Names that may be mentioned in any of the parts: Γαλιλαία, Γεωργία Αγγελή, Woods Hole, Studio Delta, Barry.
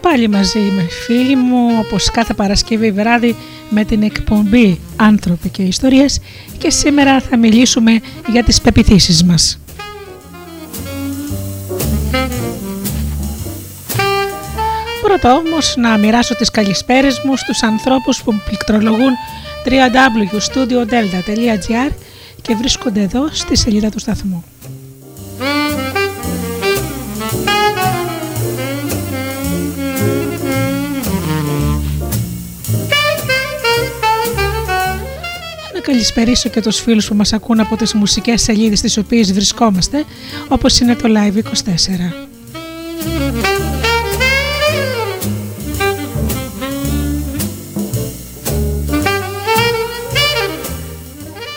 Πάλι μαζί με φίλοι μου, όπως κάθε Παρασκευή βράδυ, με την εκπομπή «Άνθρωποι και Ιστορίες», και σήμερα θα μιλήσουμε για τις πεποιθήσεις μας. Πρώτα όμως να μοιράσω τις καλησπέρες μου στους ανθρώπους που πληκτρολογούν www.studiodelta.gr και βρίσκονται εδώ στη σελίδα του σταθμού. Καλησπερίσω και τους φίλους που μας ακούν από τις μουσικές σελίδες στις οποίες βρισκόμαστε, όπως είναι το Live24.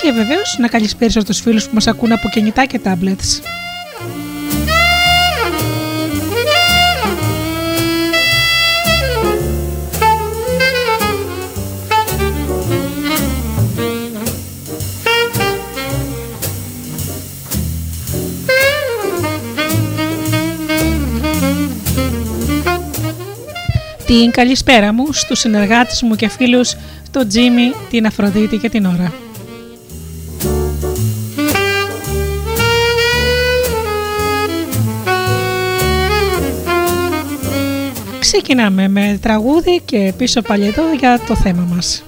Και βεβαίως να καλησπερίσω τους φίλους που μας ακούν από κινητά και tablets. Την καλησπέρα μου στους συνεργάτες μου και φίλους, τον Τζίμι, την Αφροδίτη και την Ώρα. Ξεκινάμε με τραγούδι και πίσω πάλι εδώ για το θέμα μας.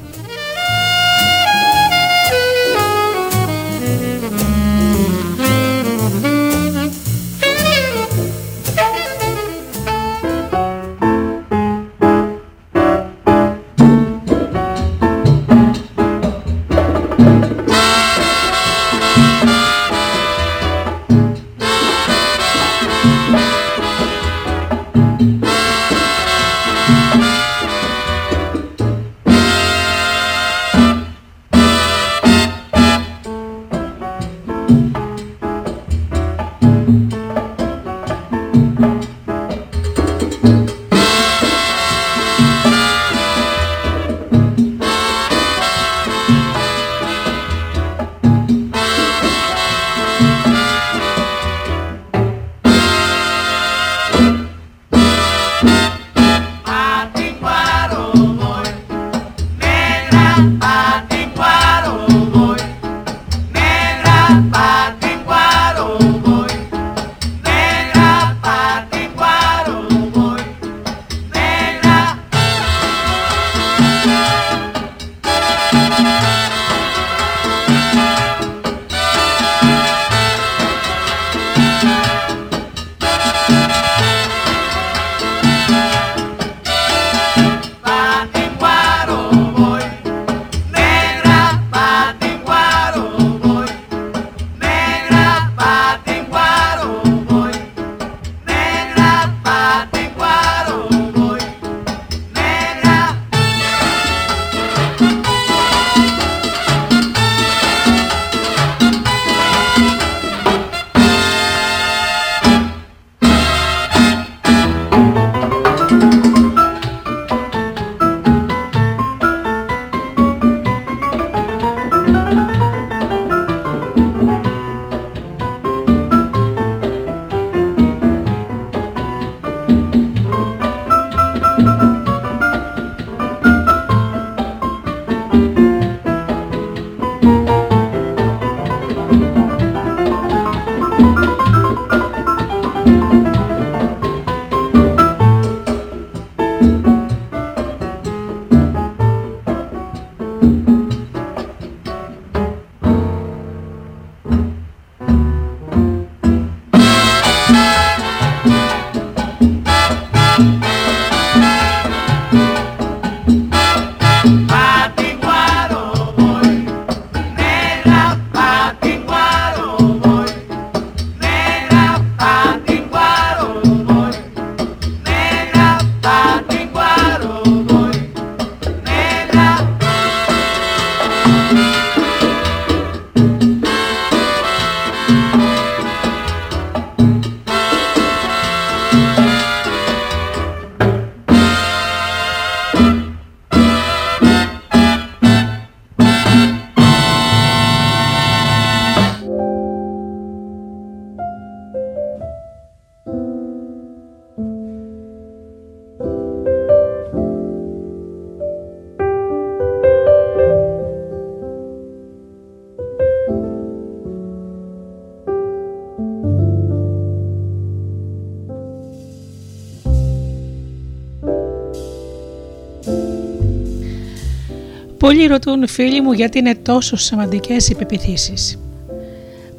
Πολλοί ρωτούν, φίλοι μου, γιατί είναι τόσο σημαντικές οι πεποιθήσεις.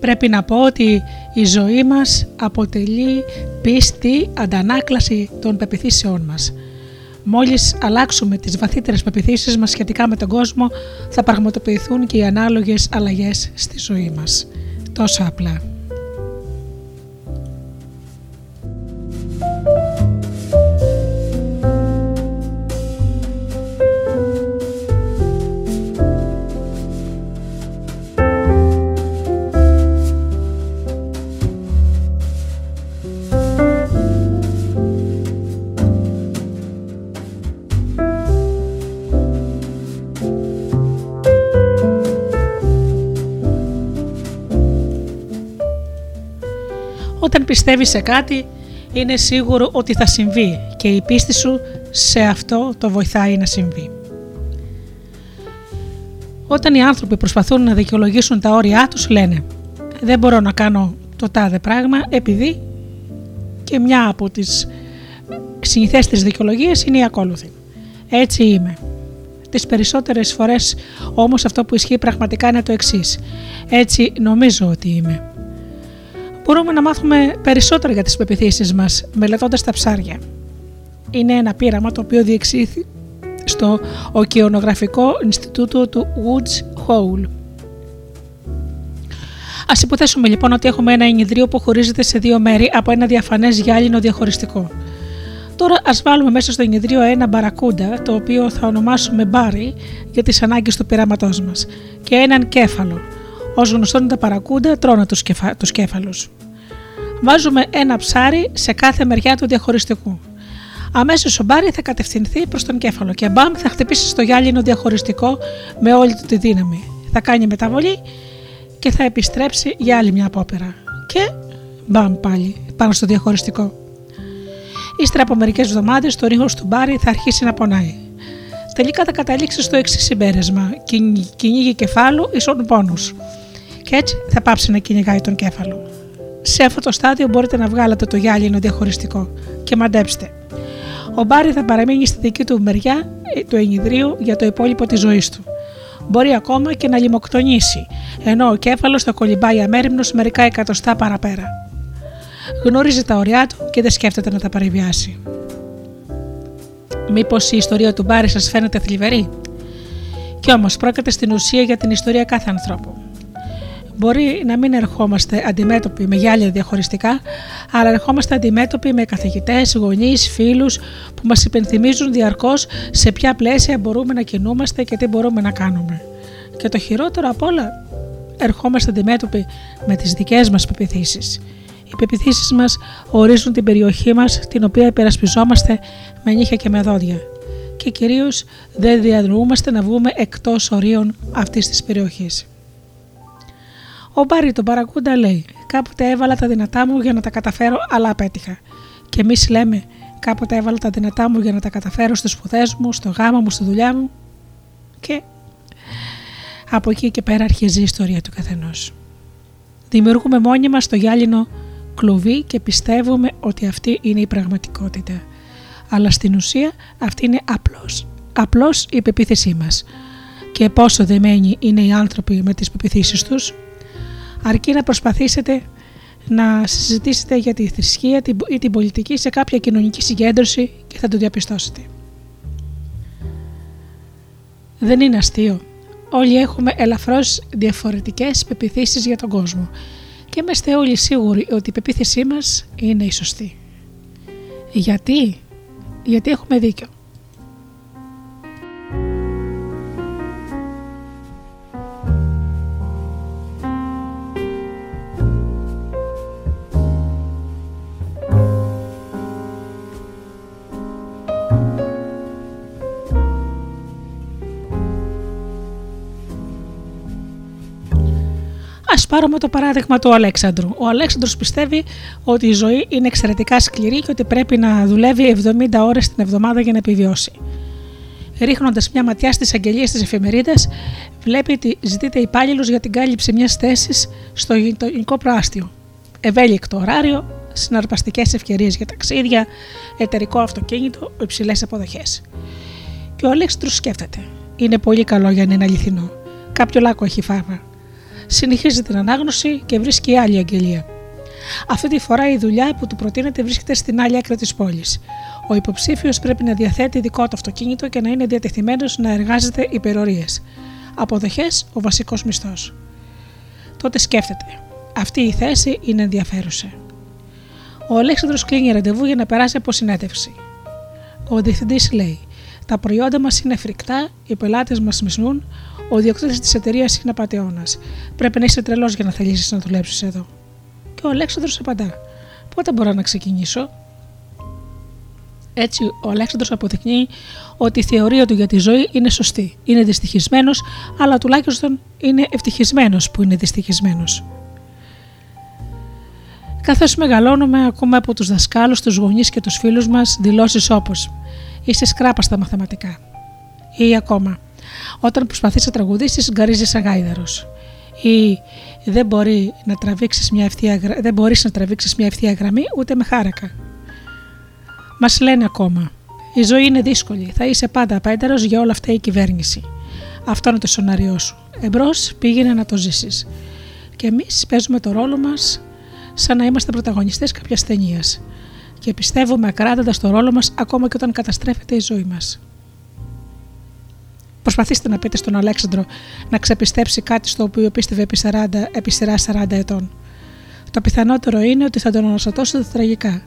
Πρέπει να πω ότι η ζωή μας αποτελεί πίστη αντανάκλαση των πεποιθήσεών μας. Μόλις αλλάξουμε τις βαθύτερες πεποιθήσεις μας σχετικά με τον κόσμο, θα πραγματοποιηθούν και οι ανάλογες αλλαγές στη ζωή μας. Τόσο απλά. Όταν πιστεύεις σε κάτι, είναι σίγουρο ότι θα συμβεί και η πίστη σου σε αυτό το βοηθάει να συμβεί. Όταν οι άνθρωποι προσπαθούν να δικαιολογήσουν τα όρια τους, λένε «Δεν μπορώ να κάνω το τάδε πράγμα επειδή» και μια από τις συνηθές της δικαιολογίας είναι η ακόλουθη. Έτσι είμαι. Τις περισσότερες φορές όμως αυτό που ισχύει πραγματικά είναι το εξής. Έτσι νομίζω ότι είμαι. Μπορούμε να μάθουμε περισσότερα για τις πεποιθήσεις μας μελετώντας τα ψάρια. Είναι ένα πείραμα το οποίο διεξήχθη στο Οκεανογραφικό Ινστιτούτο του Woods Hole. Ας υποθέσουμε λοιπόν ότι έχουμε ένα ενιδρίο που χωρίζεται σε δύο μέρη από ένα διαφανές γυάλινο διαχωριστικό. Τώρα ας βάλουμε μέσα στο ενιδρίο ένα μπαρακούντα, το οποίο θα ονομάσουμε Barry για τις ανάγκες του πειράματός μας, και έναν κέφαλο. Ως γνωστόν, τα μπαρακούντα τρώνε τους κέφαλους. Βάζουμε ένα ψάρι σε κάθε μεριά του διαχωριστικού. Αμέσως ο Μπάρι θα κατευθυνθεί προς τον κέφαλο και μπαμ θα χτυπήσει στο γυάλινο διαχωριστικό με όλη του τη δύναμη. Θα κάνει μεταβολή και θα επιστρέψει για άλλη μια απόπειρα. Και μπαμ πάλι πάνω στο διαχωριστικό. Ύστερα από μερικές εβδομάδες το ρίγος του Μπάρι θα αρχίσει να πονάει. Τελικά θα καταλήξει στο εξής συμπέρασμα: κυνήγι κεφάλου ίσον πόνους. Και έτσι θα πάψει να κυνηγάει τον κέφαλο. Σε αυτό το στάδιο μπορείτε να βγάλετε το γυάλινο διαχωριστικό και μαντέψτε. Ο Μπάρι θα παραμείνει στη δική του μεριά του ενιδρίου για το υπόλοιπο της ζωής του. Μπορεί ακόμα και να λιμοκτονήσει, ενώ ο κέφαλος θα κολυμπάει αμέριμνος μερικά εκατοστά παραπέρα. Γνωρίζει τα ωριά του και δεν σκέφτεται να τα παρεμβιάσει. Μήπως η ιστορία του Μπάρι σας φαίνεται θλιβερή? Κι όμως πρόκειται στην ουσία για την ιστορία κάθε ανθρώπου. Μπορεί να μην ερχόμαστε αντιμέτωποι με γυάλια διαχωριστικά, αλλά ερχόμαστε αντιμέτωποι με καθηγητές, γονείς, φίλους που μας υπενθυμίζουν διαρκώς σε ποια πλαίσια μπορούμε να κινούμαστε και τι μπορούμε να κάνουμε. Και το χειρότερο απ' όλα, ερχόμαστε αντιμέτωποι με τις δικές μας πεποιθήσεις. Οι πεποιθήσεις μας ορίζουν την περιοχή μας την οποία υπερασπιζόμαστε με νύχια και με δόντια και κυρίως δεν διαδροούμαστε να βγούμε εκτός ορίων αυτής της περιοχής. Ο Μπάρι τον Μπαρακούντα λέει «Κάποτε έβαλα τα δυνατά μου για να τα καταφέρω αλλά απέτυχα» και εμείς λέμε «Κάποτε έβαλα τα δυνατά μου για να τα καταφέρω στις σπουδές μου, στο γάμο μου, στη δουλειά μου» και από εκεί και πέρα αρχίζει η ιστορία του καθενός. Δημιουργούμε μόνοι μας το γυάλινο κλουβί και πιστεύουμε ότι αυτή είναι η πραγματικότητα. Αλλά στην ουσία αυτή είναι απλώς η πεποίθησή μας. Και πόσο δεμένοι είναι οι άνθρωποι με τις πεποίθησεις τους, αρκεί να προσπαθήσετε να συζητήσετε για τη θρησκεία ή την πολιτική σε κάποια κοινωνική συγκέντρωση και θα το διαπιστώσετε. Δεν είναι αστείο. Όλοι έχουμε ελαφρώς διαφορετικές πεποιθήσεις για τον κόσμο. Και είμαστε όλοι σίγουροι ότι η πεποίθησή μας είναι η σωστή. Γιατί έχουμε δίκιο. Ας πάρουμε το παράδειγμα του Αλέξανδρου. Ο Αλέξανδρος πιστεύει ότι η ζωή είναι εξαιρετικά σκληρή και ότι πρέπει να δουλεύει 70 ώρες την εβδομάδα για να επιβιώσει. Ρίχνοντας μια ματιά στις αγγελίες της εφημερίδας, βλέπει ότι ζητείται υπάλληλος για την κάλυψη μιας θέσης στο γειτονικό προάστιο. Ευέλικτο ωράριο, συναρπαστικές ευκαιρίες για ταξίδια, εταιρικό αυτοκίνητο, υψηλές αποδοχές. Και ο Αλέξανδρος σκέφτεται. είναι πολύ καλό για να είναι αληθινό. Κάποιο λάκκο έχει φάρμα. Συνεχίζει την ανάγνωση και βρίσκει άλλη αγγελία. Αυτή τη φορά η δουλειά που του προτείνεται βρίσκεται στην άλλη άκρη της πόλης. Ο υποψήφιος πρέπει να διαθέτει δικό του αυτοκίνητο και να είναι διατεθειμένος να εργάζεται υπερορίες. Αποδοχές, ο βασικός μισθός. Τότε σκέφτεται. Αυτή η θέση είναι ενδιαφέρουσα. Ο Αλέξανδρος κλείνει ραντεβού για να περάσει από συνέντευξη. Ο διευθυντής λέει: τα προϊόντα μας είναι φρικτά, οι πελάτες μας μισνούν, ο ιδιοκτήτης της εταιρείας είναι απατεώνας. Πρέπει να είσαι τρελός για να θελήσεις να δουλέψεις εδώ. Και ο Αλέξανδρος απαντά: πότε μπορώ να ξεκινήσω? Έτσι, ο Αλέξανδρος αποδεικνύει ότι η θεωρία του για τη ζωή είναι σωστή. Είναι δυστυχισμένος, αλλά τουλάχιστον είναι ευτυχισμένος που είναι δυστυχισμένος. Καθώς μεγαλώνουμε, ακούμε από τους δασκάλους, τους γονείς και τους φίλους μας δηλώσεις όπως «Είσαι σκράπα στα μαθηματικά» ή ακόμα «Όταν προσπαθείς να τραγουδήσεις, γκαρίζεις σαν γάιδαρος» ή «Δεν μπορείς να τραβήξεις μια ευθεία γραμμή ούτε με χάρακα». Μας λένε ακόμα «Η ζωή είναι δύσκολη, θα είσαι πάντα απέντερος για όλα αυτά η κυβέρνηση». Αυτό είναι το σενάριό σου. Εμπρός, πήγαινε να το ζήσεις. Και εμείς παίζουμε το ρόλο μας σαν να είμαστε πρωταγωνιστές κάποιας ταινίας και πιστεύουμε ακράδαντα στο ρόλο μας ακόμα και όταν καταστρέφεται η ζωή μας. Προσπαθήστε να πείτε στον Αλέξανδρο να ξεπιστέψει κάτι στο οποίο πίστευε επί σειρά 40 ετών. Το πιθανότερο είναι ότι θα τον αναστατώσετε τραγικά.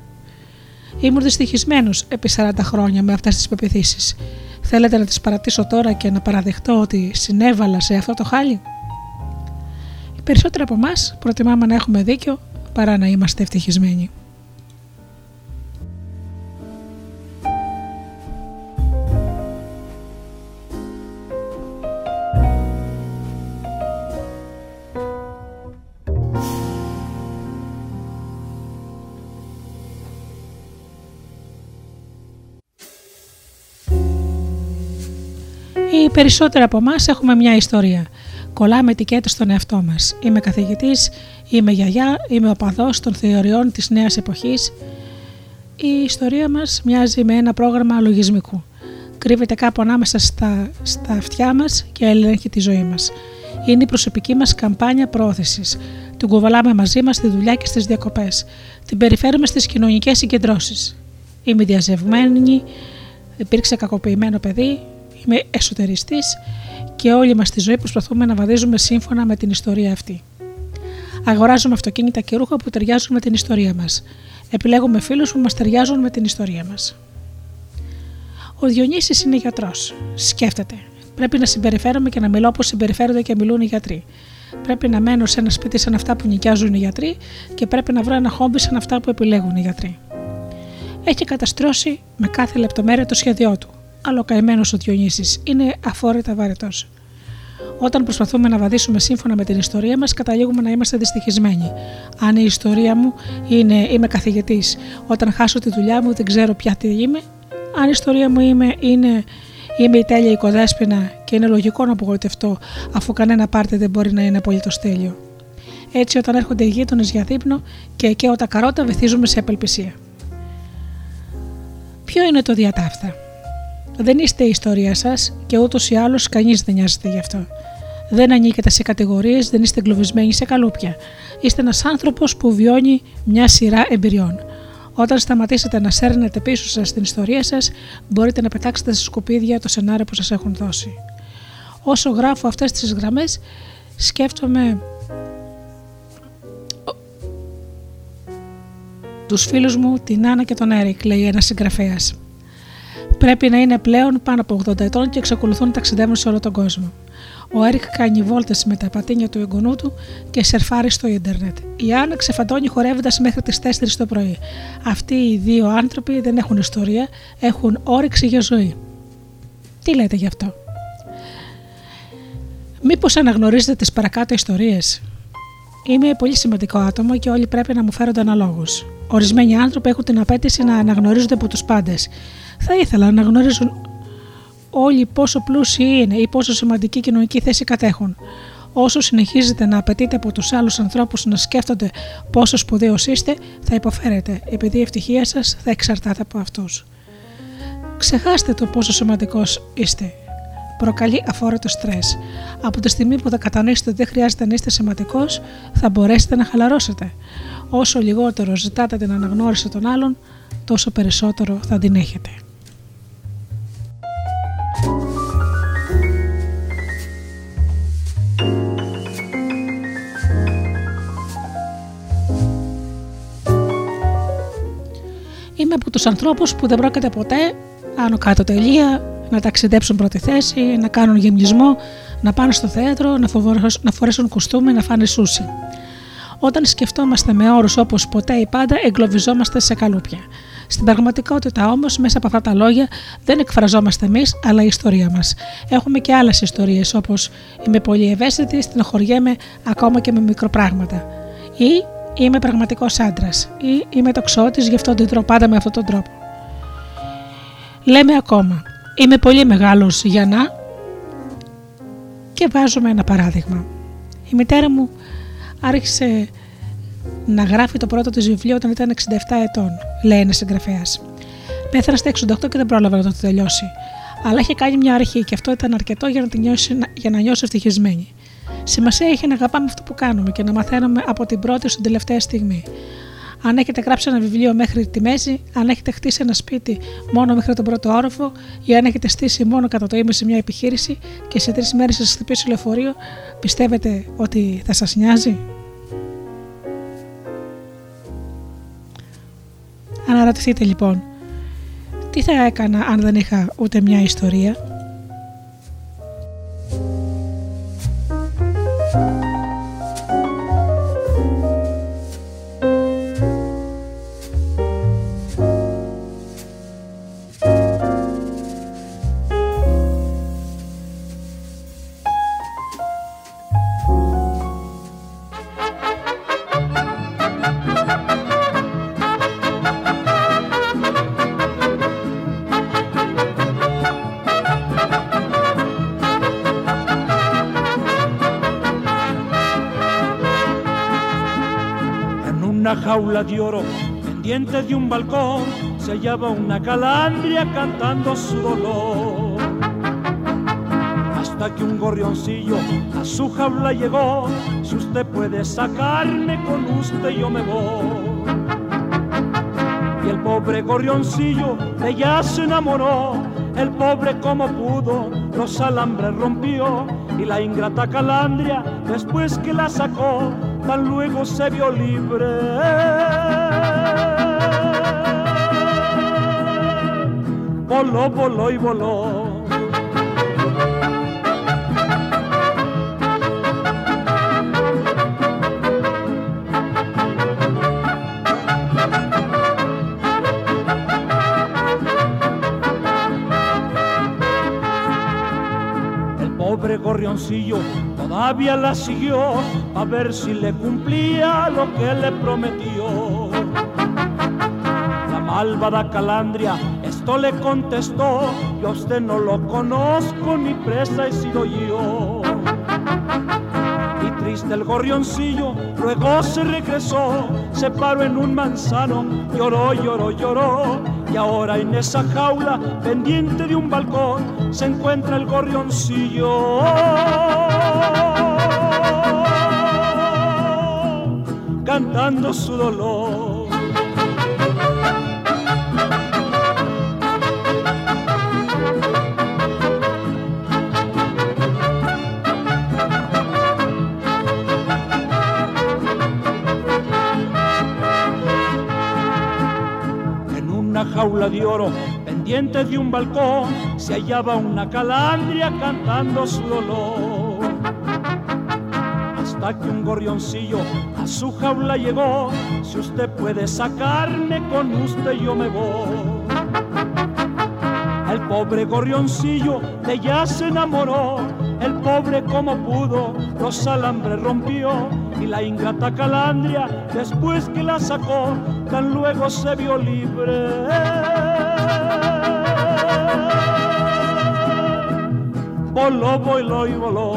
Ήμουν δυστυχισμένος επί 40 χρόνια με αυτές τις πεποιθήσεις. Θέλετε να τις παρατήσω τώρα και να παραδεχτώ ότι συνέβαλα σε αυτό το χάλι? Οι περισσότεροι από εμάς προτιμάμε να έχουμε δίκιο παρά να είμαστε ευτυχισμένοι. Οι περισσότεροι από εμάς έχουμε μια ιστορία. Κολλάμε ετικέτα στον εαυτό μας. Είμαι καθηγητής, είμαι γιαγιά, είμαι οπαδός των θεωριών της νέας εποχής. Η ιστορία μας μοιάζει με ένα πρόγραμμα λογισμικού. Κρύβεται κάπου ανάμεσα στα αυτιά μας και ελέγχει τη ζωή μας. Είναι η προσωπική μας καμπάνια προώθησης. Την κουβαλάμε μαζί μας στη δουλειά και στις διακοπές. Την περιφέρουμε στις κοινωνικές συγκεντρώσεις. Είμαι διαζευμένη, υπήρξε κακοποιημένο παιδί, είμαι εσωτεριστής. Και όλοι μας στη ζωή προσπαθούμε να βαδίζουμε σύμφωνα με την ιστορία αυτή. Αγοράζουμε αυτοκίνητα και ρούχα που ταιριάζουν με την ιστορία μας. Επιλέγουμε φίλους που μας ταιριάζουν με την ιστορία μας. Ο Διονύσης είναι γιατρός. Σκέφτεται. Πρέπει να συμπεριφέρομαι και να μιλώ όπως συμπεριφέρονται και μιλούν οι γιατροί. Πρέπει να μένω σε ένα σπίτι σαν αυτά που νοικιάζουν οι γιατροί και πρέπει να βρω ένα χόμπι σαν αυτά που επιλέγουν οι γιατροί. Έχει καταστρώσει με κάθε λεπτομέρεια το σχέδιό του. Αλλά ο καημένος ο Διονύσης είναι αφόρητα βαρετός. Όταν προσπαθούμε να βαδίσουμε σύμφωνα με την ιστορία μας, καταλήγουμε να είμαστε δυστυχισμένοι. Αν η ιστορία μου είναι «Είμαι καθηγητής», όταν χάσω τη δουλειά μου δεν ξέρω πια τι είμαι. Αν η ιστορία μου είμαι η τέλεια οικοδέσποινα και είναι λογικό να απογοητευτώ, αφού κανένα πάρτι δεν μπορεί να είναι απολύτως τέλειο. Έτσι, όταν έρχονται οι γείτονες για δείπνο και καίω τα καρότα, βυθίζουμε σε απελπισία. Ποιο είναι το διατάφτα? Δεν είστε η ιστορία σας και ούτως ή άλλως κανείς δεν νοιάζεται γι' αυτό. Δεν ανήκετε σε κατηγορίες, δεν είστε εγκλωβισμένοι σε καλούπια. Είστε ένας άνθρωπος που βιώνει μια σειρά εμπειριών. Όταν σταματήσετε να σέρνετε πίσω σας την ιστορία σας, μπορείτε να πετάξετε στα σκουπίδια το σενάριο που σας έχουν δώσει. Όσο γράφω αυτές τις γραμμές, σκέφτομαι τους φίλους μου, την Άννα και τον Έρικ, λέει ένας συγγραφέας. Πρέπει να είναι πλέον πάνω από 80 ετών και εξακολουθούν να ταξιδεύουν σε όλο τον κόσμο. Ο Έρικ κάνει βόλτες με τα πατίνια του εγγονού του και σερφάρει στο ίντερνετ. Η Άννα ξεφαντώνει χορεύοντας μέχρι τις 4 το πρωί. Αυτοί οι δύο άνθρωποι δεν έχουν ιστορία, έχουν όρεξη για ζωή. Τι λέτε γι' αυτό? Μήπως αναγνωρίζετε τις παρακάτω ιστορίες? Είμαι πολύ σημαντικό άτομο και όλοι πρέπει να μου φέρονται αναλόγως. Ορισμένοι άνθρωποι έχουν την απέτηση να αναγνωρίζονται από τους πάντες. Θα ήθελα να γνωρίζουν όλοι πόσο πλούσιοι είναι ή πόσο σημαντική κοινωνική θέση κατέχουν. Όσο συνεχίζετε να απαιτείτε από τους άλλους ανθρώπους να σκέφτονται πόσο σπουδαίος είστε, θα υποφέρετε, επειδή η ευτυχία σας θα εξαρτάται από αυτούς. Ξεχάστε το πόσο σημαντικός είστε. προκαλεί αφόρητο στρες. Από τη στιγμή που θα κατανοήσετε ότι δεν χρειάζεται να είστε σημαντικός, θα μπορέσετε να χαλαρώσετε. Όσο λιγότερο ζητάτε την αναγνώριση των άλλων, τόσο περισσότερο θα την έχετε. Είμαι από τους ανθρώπους που δεν πρόκειται ποτέ άνω κάτω τελεία, να ταξιδέψουν πρώτη θέση, να κάνουν γεμλισμό, να πάνε στο θέατρο, να φορέσουν κουστούμι, να φάνε σούσι. Όταν σκεφτόμαστε με όρους όπως ποτέ ή πάντα, εγκλωβιζόμαστε σε καλούπια. Στην πραγματικότητα όμως, μέσα από αυτά τα λόγια, δεν εκφραζόμαστε εμείς, αλλά η ιστορία μας. Έχουμε και άλλες ιστορίες, όπως είμαι πολύ ευαίσθητη, στενοχωριέμαι ακόμα και με μικροπράγματα. Ή είμαι πραγματικός άντρας. Ή είμαι τοξότης, γι' αυτό την τρώω πάντα με αυτόν τον τρόπο. Λέμε ακόμα, είμαι πολύ μεγάλος για να. Και βάζουμε ένα παράδειγμα. Η μητέρα μου άρχισε να γράφει το πρώτο της βιβλίο όταν ήταν 67 ετών, λέει ένας συγγραφέας. Πέθανε στα 68 και δεν πρόλαβε να το τελειώσει. Αλλά είχε κάνει μια αρχή και αυτό ήταν αρκετό για να νιώσει ευτυχισμένη. Σημασία είχε να αγαπάμε αυτό που κάνουμε και να μαθαίνουμε από την πρώτη στην τελευταία στιγμή. Αν έχετε γράψει ένα βιβλίο μέχρι τη μέση, αν έχετε χτίσει ένα σπίτι μόνο μέχρι τον πρώτο όροφο, ή αν έχετε στήσει μόνο κατά το ίμιση μια επιχείρηση και σε 3 μέρες σας χτυπήσει λεωφορείο, πιστεύετε ότι θα σας νοιάζει? Αναρωτηθείτε λοιπόν, τι θα έκανα αν δεν είχα ούτε μια ιστορία? Jaula de oro, pendiente de un balcón, se hallaba una calandria cantando su dolor. Hasta que un gorrioncillo a su jaula llegó, si usted puede sacarme con usted yo me voy. Y el pobre gorrioncillo de ella se enamoró, el pobre como pudo los alambres rompió y la ingrata calandria después que la sacó tan luego se vio libre. Voló, voló y voló. El pobre gorrioncillo todavía la siguió a ver si le cumplía lo que le prometió. La malvada calandria esto le contestó, yo a usted no lo conozco, ni presa he sido yo. Y triste el gorrioncillo luego se regresó, se paró en un manzano, lloró, lloró, lloró. Y ahora en esa jaula, pendiente de un balcón, se encuentra el gorrioncillo. Cantando su dolor. En una jaula de oro, pendiente de un balcón, se hallaba una calandria cantando su dolor. Hasta que un gorrioncillo a su jaula llegó, si usted puede sacarme con usted yo me voy. El pobre gorrioncillo de ella se enamoró, el pobre como pudo los alambres rompió y la ingrata calandria después que la sacó tan luego se vio libre. Voló, voló y voló.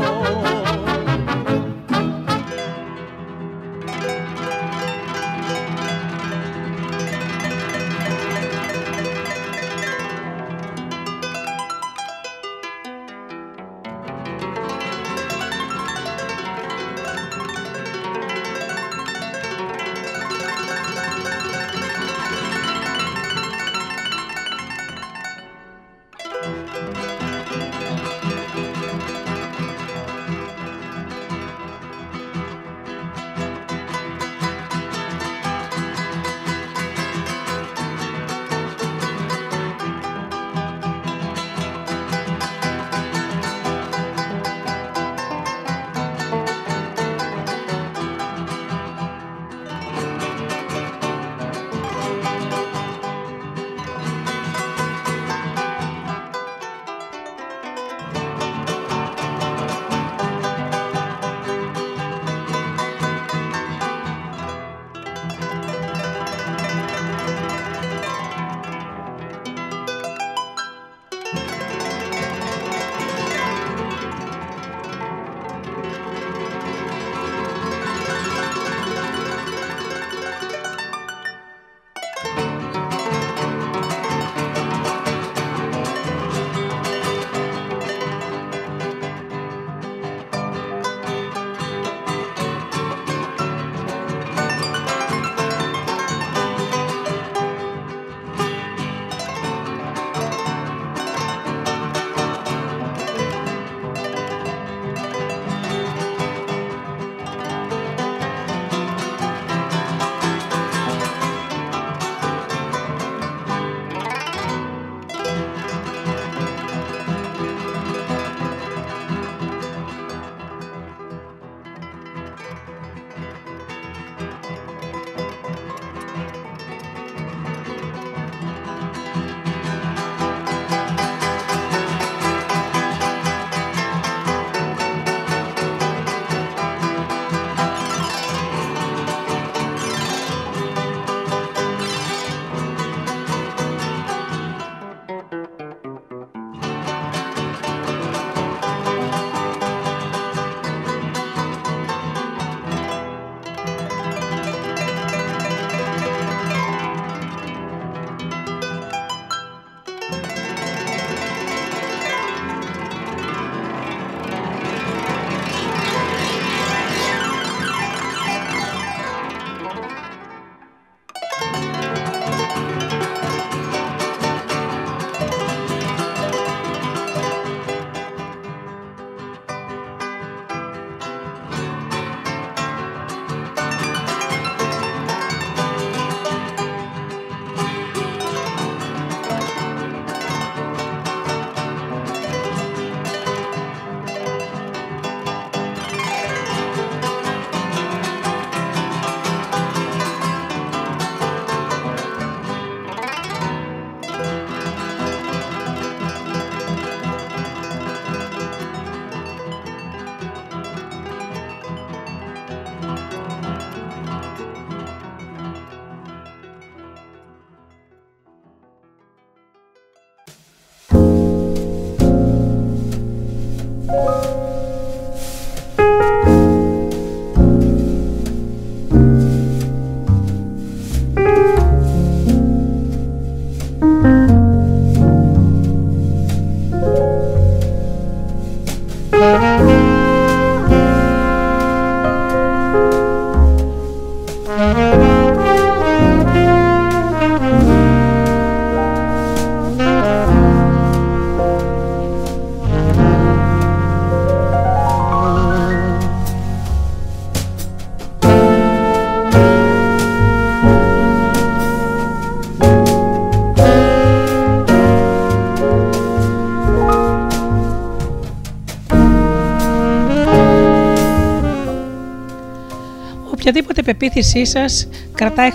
οποιαδήποτε πεποίθησή σας κρατάει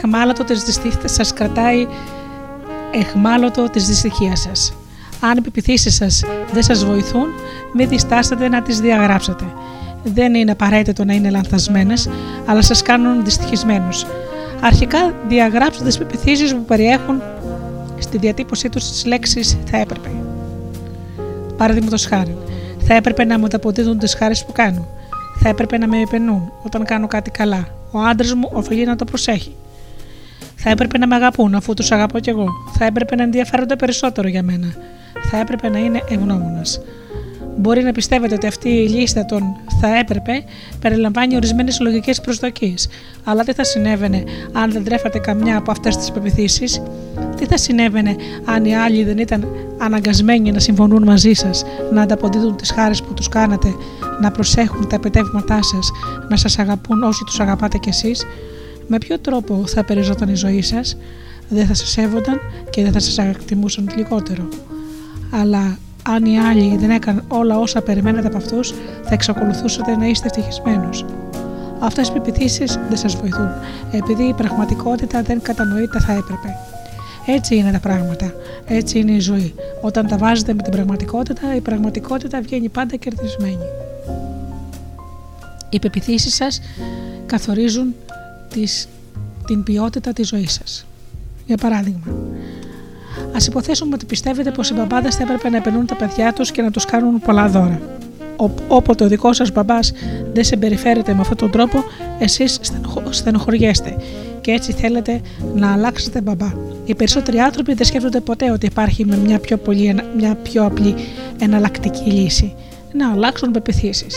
αιχμάλωτο της δυστυχίας σας. Αν οι πεποιθήσεις σας δεν σας βοηθούν, μην διστάσετε να τις διαγράψετε. Δεν είναι απαραίτητο να είναι λανθασμένες, αλλά σας κάνουν δυστυχισμένους. Αρχικά διαγράψτε τις πεποιθήσεις που περιέχουν στη διατύπωσή τους τις λέξεις «θα έπρεπε». Παραδείγματος χάρη, θα έπρεπε να μου ανταποδίδουν τις χάρες που κάνω. Θα έπρεπε να με επενούν όταν κάνω κάτι καλά. Ο άντρας μου οφείλει να το προσέχει. Θα έπρεπε να με αγαπούν αφού τους αγαπώ κι εγώ. Θα έπρεπε να ενδιαφέρονται περισσότερο για μένα. Θα έπρεπε να είναι ευγνώμονας. Μπορεί να πιστεύετε ότι αυτή η λίστα των θα έπρεπε περιλαμβάνει ορισμένες λογικές προσδοκίες. Αλλά τι θα συνέβαινε αν δεν τρέφατε καμιά από αυτές τις πεποιθήσεις? Τι θα συνέβαινε αν οι άλλοι δεν ήταν αναγκασμένοι να συμφωνούν μαζί σας, να ανταποδίδουν τις χάρες που τους κάνατε, να προσέχουν τα επιτεύγματά σας, να σας αγαπούν όσο τους αγαπάτε κι εσείς? Με ποιο τρόπο θα περιζόταν η ζωή σας? Δεν θα σας σέβονταν και δεν θα σας εκτιμούσαν λιγότερο. Αλλά αν οι άλλοι δεν έκαναν όλα όσα περιμένατε από αυτούς, θα εξακολουθούσατε να είστε ευτυχισμένους. Αυτές οι πεποιθήσεις δεν σας βοηθούν, επειδή η πραγματικότητα δεν κατανοεί τα θα έπρεπε. Έτσι είναι τα πράγματα, έτσι είναι η ζωή. Όταν τα βάζετε με την πραγματικότητα, η πραγματικότητα βγαίνει πάντα κερδισμένη. Οι πεποιθήσεις σας καθορίζουν την ποιότητα της ζωής σας. Για παράδειγμα, ας υποθέσουμε ότι πιστεύετε πως οι μπαμπάδες θα έπρεπε να επενούν τα παιδιά τους και να τους κάνουν πολλά δώρα. Όποτε ο δικός σας μπαμπάς δεν συμπεριφέρεται με αυτόν τον τρόπο, εσείς στενοχωριέστε και έτσι θέλετε να αλλάξετε μπαμπά. Οι περισσότεροι άνθρωποι δεν σκέφτονται ποτέ ότι υπάρχει μια πιο απλή εναλλακτική λύση. Να αλλάξουν πεποιθήσεις.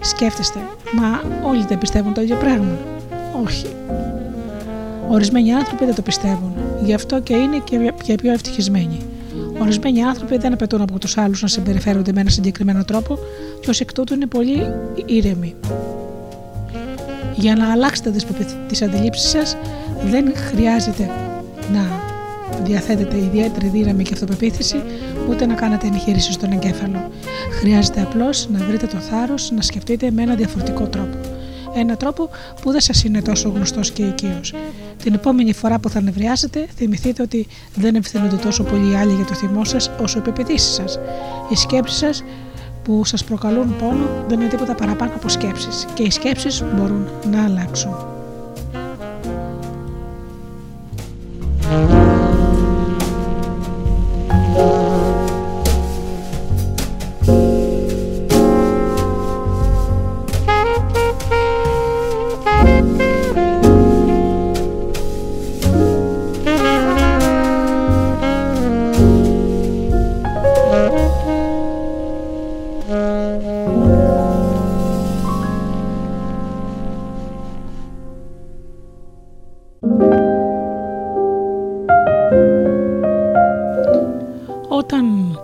Σκέφτεστε, μα όλοι δεν πιστεύουν το ίδιο πράγμα. Όχι. Ορισμένοι άνθρωποι δεν το πιστεύουν, γι' αυτό και είναι και πιο ευτυχισμένοι. Ορισμένοι άνθρωποι δεν απαιτούν από τους άλλους να συμπεριφέρονται με έναν συγκεκριμένο τρόπο και ως εκ τούτου είναι πολύ ήρεμοι. Για να αλλάξετε τις αντιλήψεις σας, δεν χρειάζεται να διαθέτετε ιδιαίτερη δύναμη και αυτοπεποίθηση, ούτε να κάνετε εγχείρηση στον εγκέφαλο. Χρειάζεται απλώς να βρείτε το θάρρος να σκεφτείτε με ένα διαφορετικό τρόπο. Ένα τρόπο που δεν σας είναι τόσο γνωστός και οικείος. Την επόμενη φορά που θα νευριάσετε, θυμηθείτε ότι δεν ευθύνονται τόσο πολύ οι άλλοι για το θυμό σας όσο οι πεποιθήσεις σας. Οι σκέψεις σας που σας προκαλούν πόνο δεν είναι τίποτα παραπάνω από σκέψεις και οι σκέψεις μπορούν να αλλάξουν.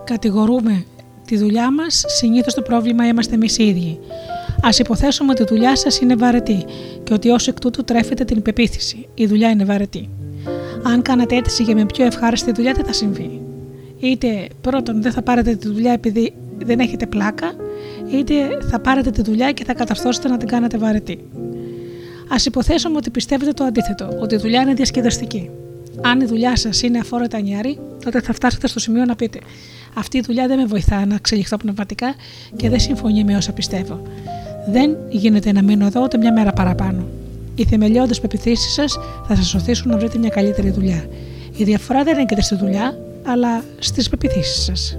Κατηγορούμε τη δουλειά μας, συνήθως το πρόβλημα είμαστε εμείς οι ίδιοι. Ας υποθέσουμε ότι η δουλειά σας είναι βαρετή και ότι ως εκ τούτου τρέφετε την πεποίθηση. Η δουλειά είναι βαρετή. Αν κάνατε αίτηση για μια πιο ευχάριστη δουλειά, δεν θα συμβεί. Είτε πρώτον δεν θα πάρετε τη δουλειά επειδή δεν έχετε πλάκα, είτε θα πάρετε τη δουλειά και θα καταρθώσετε να την κάνετε βαρετή. Ας υποθέσουμε ότι πιστεύετε το αντίθετο, ότι η δουλειά είναι διασκεδαστική. Αν η δουλειά σας είναι αφόρητα νιάρη, τότε θα φτάσετε στο σημείο να πείτε: αυτή η δουλειά δεν με βοηθά να εξελιχθώ πνευματικά και δεν συμφωνεί με όσα πιστεύω. Δεν γίνεται να μείνω εδώ ούτε μια μέρα παραπάνω. Οι θεμελιώδεις πεποιθήσεις σας θα σας οθήσουν να βρείτε μια καλύτερη δουλειά. Η διαφορά δεν έγκυται στη δουλειά, αλλά στις πεποιθήσεις σας.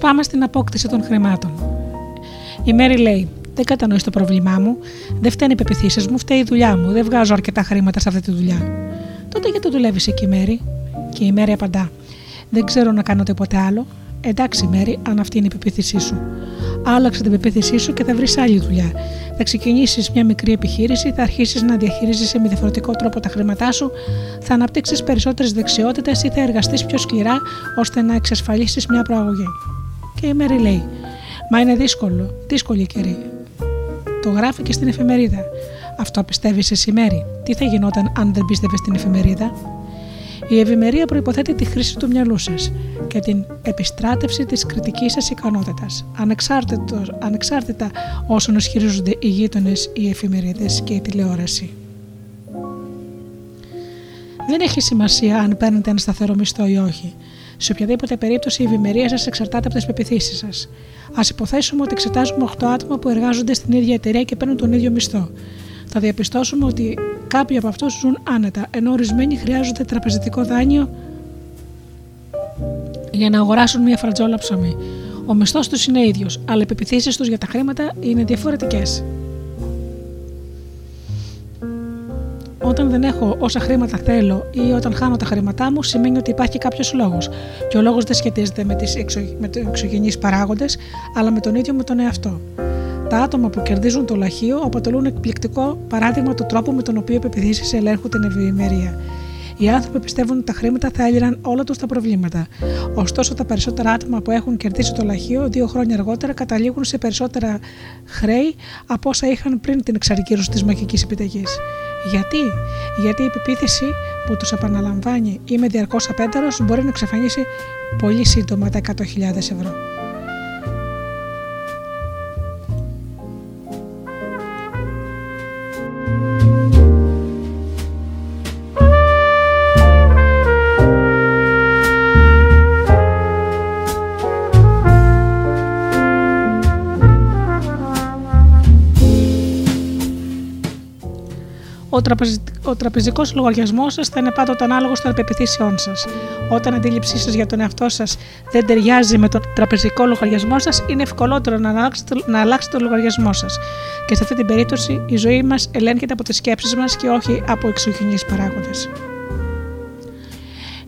Πάμε στην απόκτηση των χρημάτων. Η Μέρη λέει: δεν κατανοείς το πρόβλημά μου, δεν φταίνουν οι πεποιθήσεις μου, φταίει η δουλειά μου, δεν βγάζω αρκετά χρήματα σε αυτή τη δουλειά. «Τότε γιατί δουλεύεις εκεί, Μέρη?» Και η Μέρη απαντά: «Δεν ξέρω να κάνω τίποτε άλλο». «Εντάξει, Μέρη, αν αυτή είναι η πεποίθησή σου. Άλλαξε την πεποίθησή σου και θα βρεις άλλη δουλειά. Θα ξεκινήσεις μια μικρή επιχείρηση, θα αρχίσεις να διαχειρίζεσαι με διαφορετικό τρόπο τα χρήματά σου, θα αναπτύξεις περισσότερες δεξιότητες ή θα εργαστείς πιο σκληρά ώστε να εξασφαλίσεις μια προαγωγή». Και η Μέρη λέει: «Μα είναι δύσκολο, δύσκολη καιρή». Το γράφει και στην εφημερίδα. Αυτό πιστεύεις εσύ, Μέρη? Τι θα γινόταν αν δεν πίστευες στην εφημερίδα? Η ευημερία προϋποθέτει τη χρήση του μυαλού σας και την επιστράτευση της κριτικής σας ικανότητας, ανεξάρτητα όσων ισχυρίζονται οι γείτονες, οι εφημερίδες και η τηλεόραση. Δεν έχει σημασία αν παίρνετε ένα σταθερό μισθό ή όχι. Σε οποιαδήποτε περίπτωση η ευημερία σας εξαρτάται από τις πεποιθήσεις σας. Ας υποθέσουμε ότι εξετάζουμε 8 άτομα που εργάζονται στην ίδια εταιρεία και παίρνουν τον ίδιο μισθό. Θα διαπιστώσουμε ότι κάποιοι από αυτούς ζουν άνετα, ενώ ορισμένοι χρειάζονται τραπεζιτικό δάνειο για να αγοράσουν μια φρατζόλα ψωμί. Ο μισθός τους είναι ίδιος, αλλά οι πεποιθήσεις τους για τα χρήματα είναι διαφορετικές. Όταν δεν έχω όσα χρήματα θέλω ή όταν χάνω τα χρήματά μου, σημαίνει ότι υπάρχει κάποιος λόγος. Και ο λόγος δεν σχετίζεται με τους εξωγενείς παράγοντες, αλλά με τον ίδιο με τον εαυτό. Τα άτομα που κερδίζουν το λαχείο αποτελούν εκπληκτικό παράδειγμα του τρόπου με τον οποίο οι πεποιθήσεις ελέγχουν την ευημερία. Οι άνθρωποι πιστεύουν ότι τα χρήματα θα έλυναν όλα τους τα προβλήματα. Ωστόσο, τα περισσότερα άτομα που έχουν κερδίσει το λαχείο 2 χρόνια αργότερα καταλήγουν σε περισσότερα χρέη από όσα είχαν πριν την εξαρκήρωση της μαγικής επιταγής. Γιατί? Γιατί η πεποίθηση που τους επαναλαμβάνει «Είμαι διαρκώς απέντερος» μπορεί να εξαφανίσει πολύ σύντομα τα 100.000 ευρώ. Ο τραπεζικός λογαριασμός σας θα είναι πάντοτε ανάλογος των πεποιθήσεών σας. Όταν η αντίληψή σας για τον εαυτό σας δεν ταιριάζει με τον τραπεζικό λογαριασμό σας, είναι ευκολότερο να αλλάξετε τον λογαριασμό σας. Και σε αυτή την περίπτωση, η ζωή μας ελέγχεται από τις σκέψεις μας και όχι από εξωγενείς παράγοντες.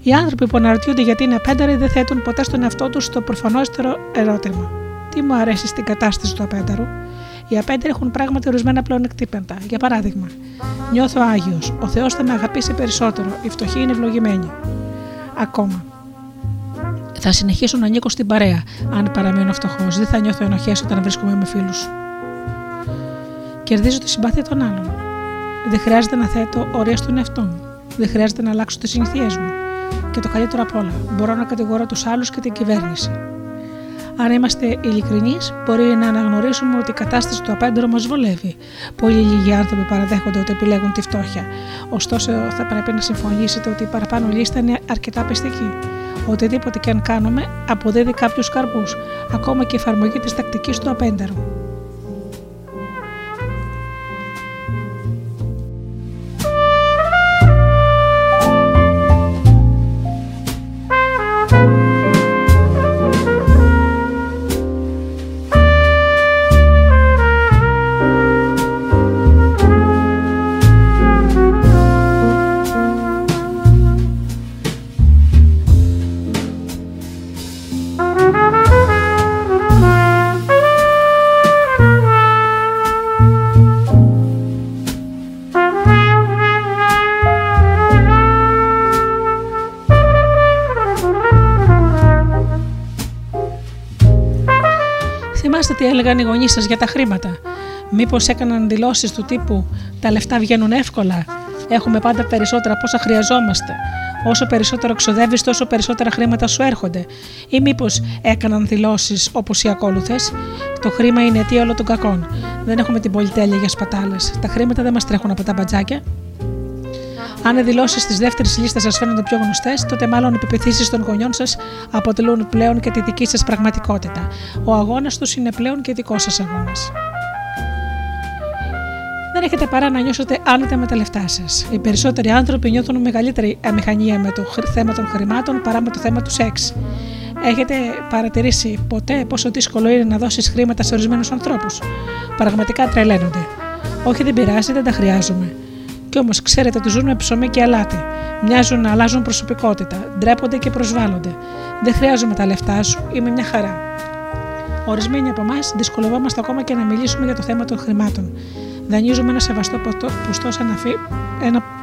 Οι άνθρωποι που αναρωτιούνται γιατί είναι απένταροι δεν θέτουν ποτέ στον εαυτό τους το προφανέστερο ερώτημα: «Τι μου αρέσει στην κατάσταση του απένταρου?» Οι απέντεροι έχουν πράγματι ορισμένα πλεονεκτήματα. Για παράδειγμα, νιώθω άγιος. Ο Θεός θα με αγαπήσει περισσότερο. Η φτωχή είναι ευλογημένη. Ακόμα. Θα συνεχίσω να ανήκω στην παρέα. Αν παραμείνω φτωχός, δεν θα νιώθω ενοχές όταν βρίσκομαι με φίλους. Κερδίζω τη συμπάθεια των άλλων. Δεν χρειάζεται να θέτω όρια στον εαυτό μου. Δεν χρειάζεται να αλλάξω τις συνήθειές μου. Και το καλύτερο απ' όλα, μπορώ να κατηγορώ τους άλλους και την κυβέρνηση. Αν είμαστε ειλικρινείς, μπορεί να αναγνωρίσουμε ότι η κατάσταση του απέντερου μας βολεύει. Πολύ λίγοι άνθρωποι παραδέχονται ότι επιλέγουν τη φτώχεια. Ωστόσο, θα πρέπει να συμφωνήσετε ότι η παραπάνω λίστα είναι αρκετά πιστική. Οτιδήποτε και αν κάνουμε, αποδίδει κάποιους καρπούς, ακόμα και η εφαρμογή της τακτικής του απέντερου. Τι έλεγαν οι γονείς σας για τα χρήματα? Μήπως έκαναν δηλώσεις του τύπου «Τα λεφτά βγαίνουν εύκολα, έχουμε πάντα περισσότερα από όσα χρειαζόμαστε, όσο περισσότερο ξοδεύεις τόσο περισσότερα χρήματα σου έρχονται»? Ή μήπως έκαναν δηλώσεις όπως οι ακόλουθες: «Το χρήμα είναι αιτία όλων των κακών, δεν έχουμε την πολυτέλεια για σπατάλες, τα χρήματα δεν μας τρέχουν από τα μπατζάκια»? Αν οι δηλώσεις της δεύτερης λίστας σας φαίνονται πιο γνωστές, τότε μάλλον οι πεποιθήσεις των γονιών σας αποτελούν πλέον και τη δική σας πραγματικότητα. Ο αγώνας τους είναι πλέον και δικός σας αγώνας. Δεν έχετε παρά να νιώσετε άνετα με τα λεφτά σας. Οι περισσότεροι άνθρωποι νιώθουν μεγαλύτερη αμηχανία με το θέμα των χρημάτων παρά με το θέμα του σεξ. Έχετε παρατηρήσει ποτέ πόσο δύσκολο είναι να δώσεις χρήματα σε ορισμένους ανθρώπους? Πραγματικά τρελαίνονται. «Όχι, δεν πειράζει, δεν τα χρειάζομαι». Κι όμως ξέρετε ότι ζουν με ψωμί και αλάτι. Μοιάζουν να αλλάζουν προσωπικότητα, ντρέπονται και προσβάλλονται. Δεν χρειάζομαι τα λεφτά σου, είμαι μια χαρά. Ορισμένοι από εμάς δυσκολευόμαστε ακόμα και να μιλήσουμε για το θέμα των χρημάτων. Δανείζουμε ένα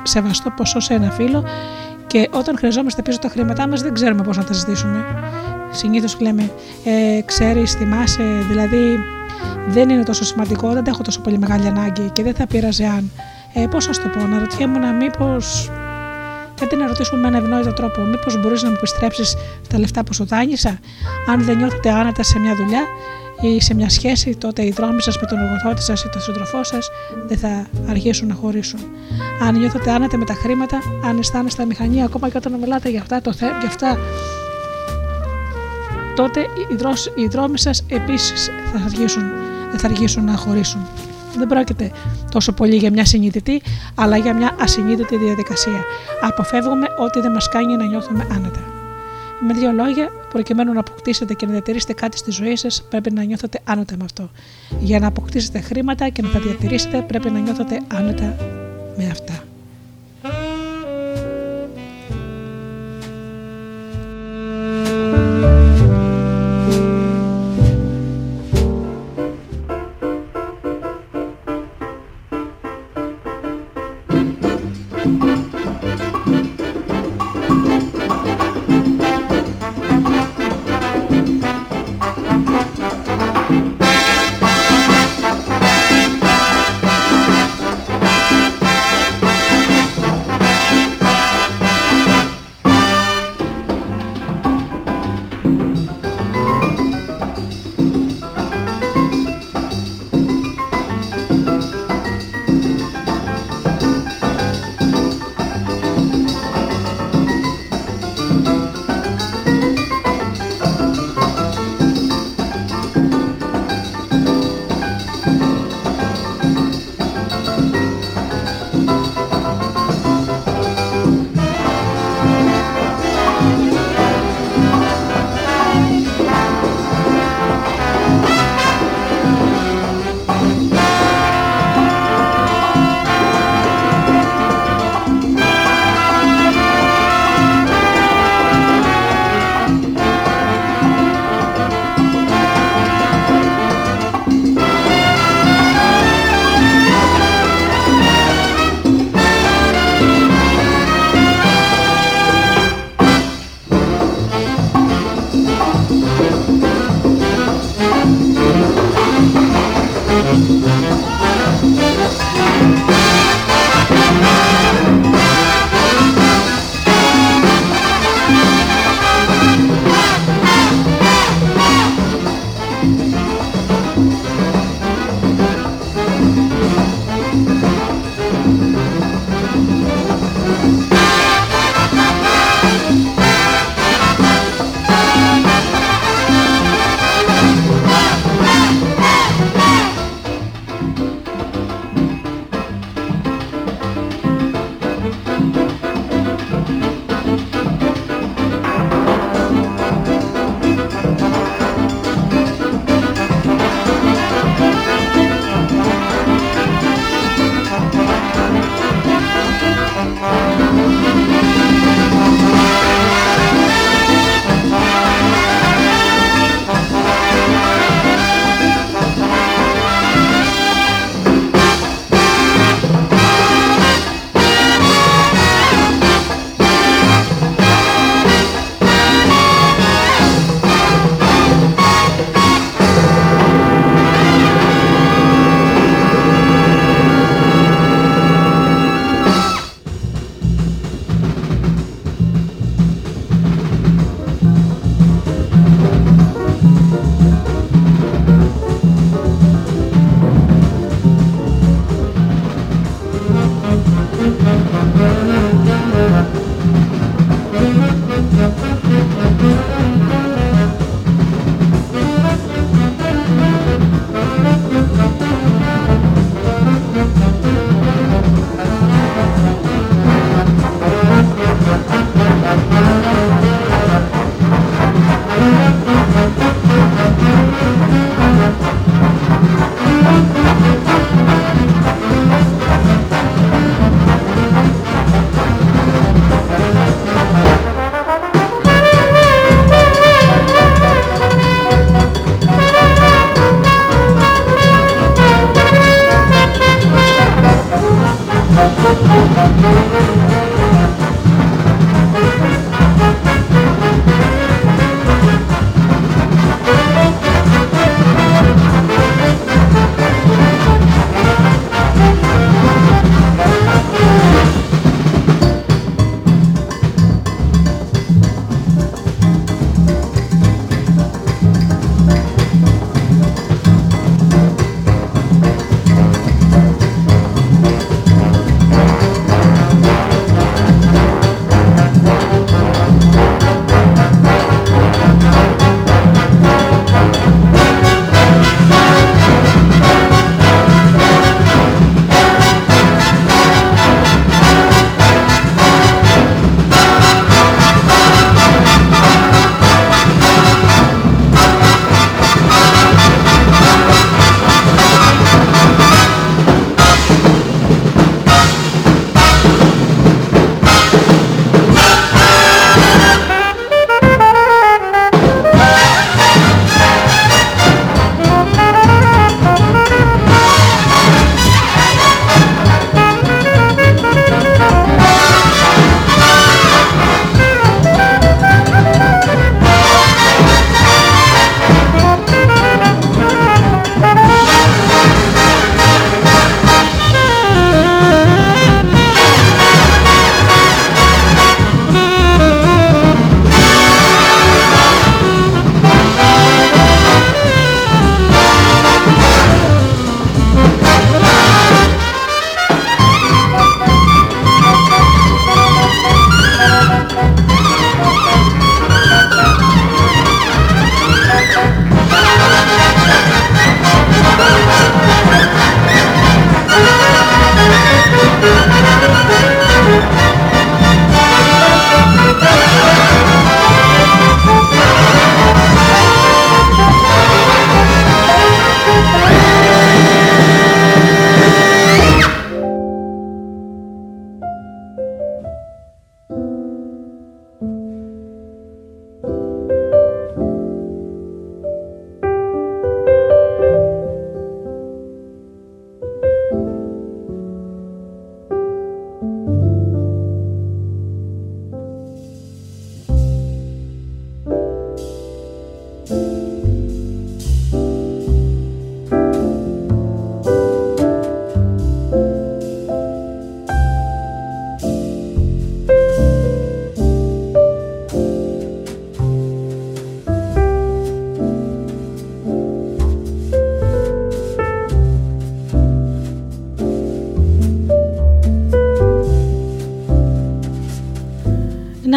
σεβαστό ποσό σε ένα φίλο και όταν χρειαζόμαστε πίσω τα χρήματά μας δεν ξέρουμε πώς να τα ζητήσουμε. Συνήθως λέμε, ξέρεις, θυμάσαι, δηλαδή δεν είναι τόσο σημαντικό, δεν έχω τόσο πολύ μεγάλη ανάγκη και δεν θα πείραζε αν. Πώς σας το πω, να ρωτιέμουν μήπως. Γιατί να ρωτήσουμε με ένα ευνόητο τρόπο, μήπως μπορείς να μου επιστρέψεις τα λεφτά που σου δάνεισα. Αν δεν νιώθετε άνετα σε μια δουλειά ή σε μια σχέση, τότε οι δρόμοι σας με τον εργοδότη σας ή τον σύντροφό σας δεν θα αργήσουν να χωρίσουν. Αν νιώθετε άνετα με τα χρήματα, αν αισθάνεστε αμηχανία ακόμα και όταν μιλάτε για αυτά, τότε οι δρόμοι σας επίσης δεν θα αργήσουν να χωρίσουν. Δεν πρόκειται τόσο πολύ για μια συνειδητή, αλλά για μια ασυνείδητη διαδικασία. Αποφεύγουμε ό,τι δεν μας κάνει να νιώθουμε άνετα. Με δύο λόγια, προκειμένου να αποκτήσετε και να διατηρήσετε κάτι στη ζωή σας, πρέπει να νιώθετε άνετα με αυτό. Για να αποκτήσετε χρήματα και να τα διατηρήσετε, πρέπει να νιώθετε άνετα με αυτά.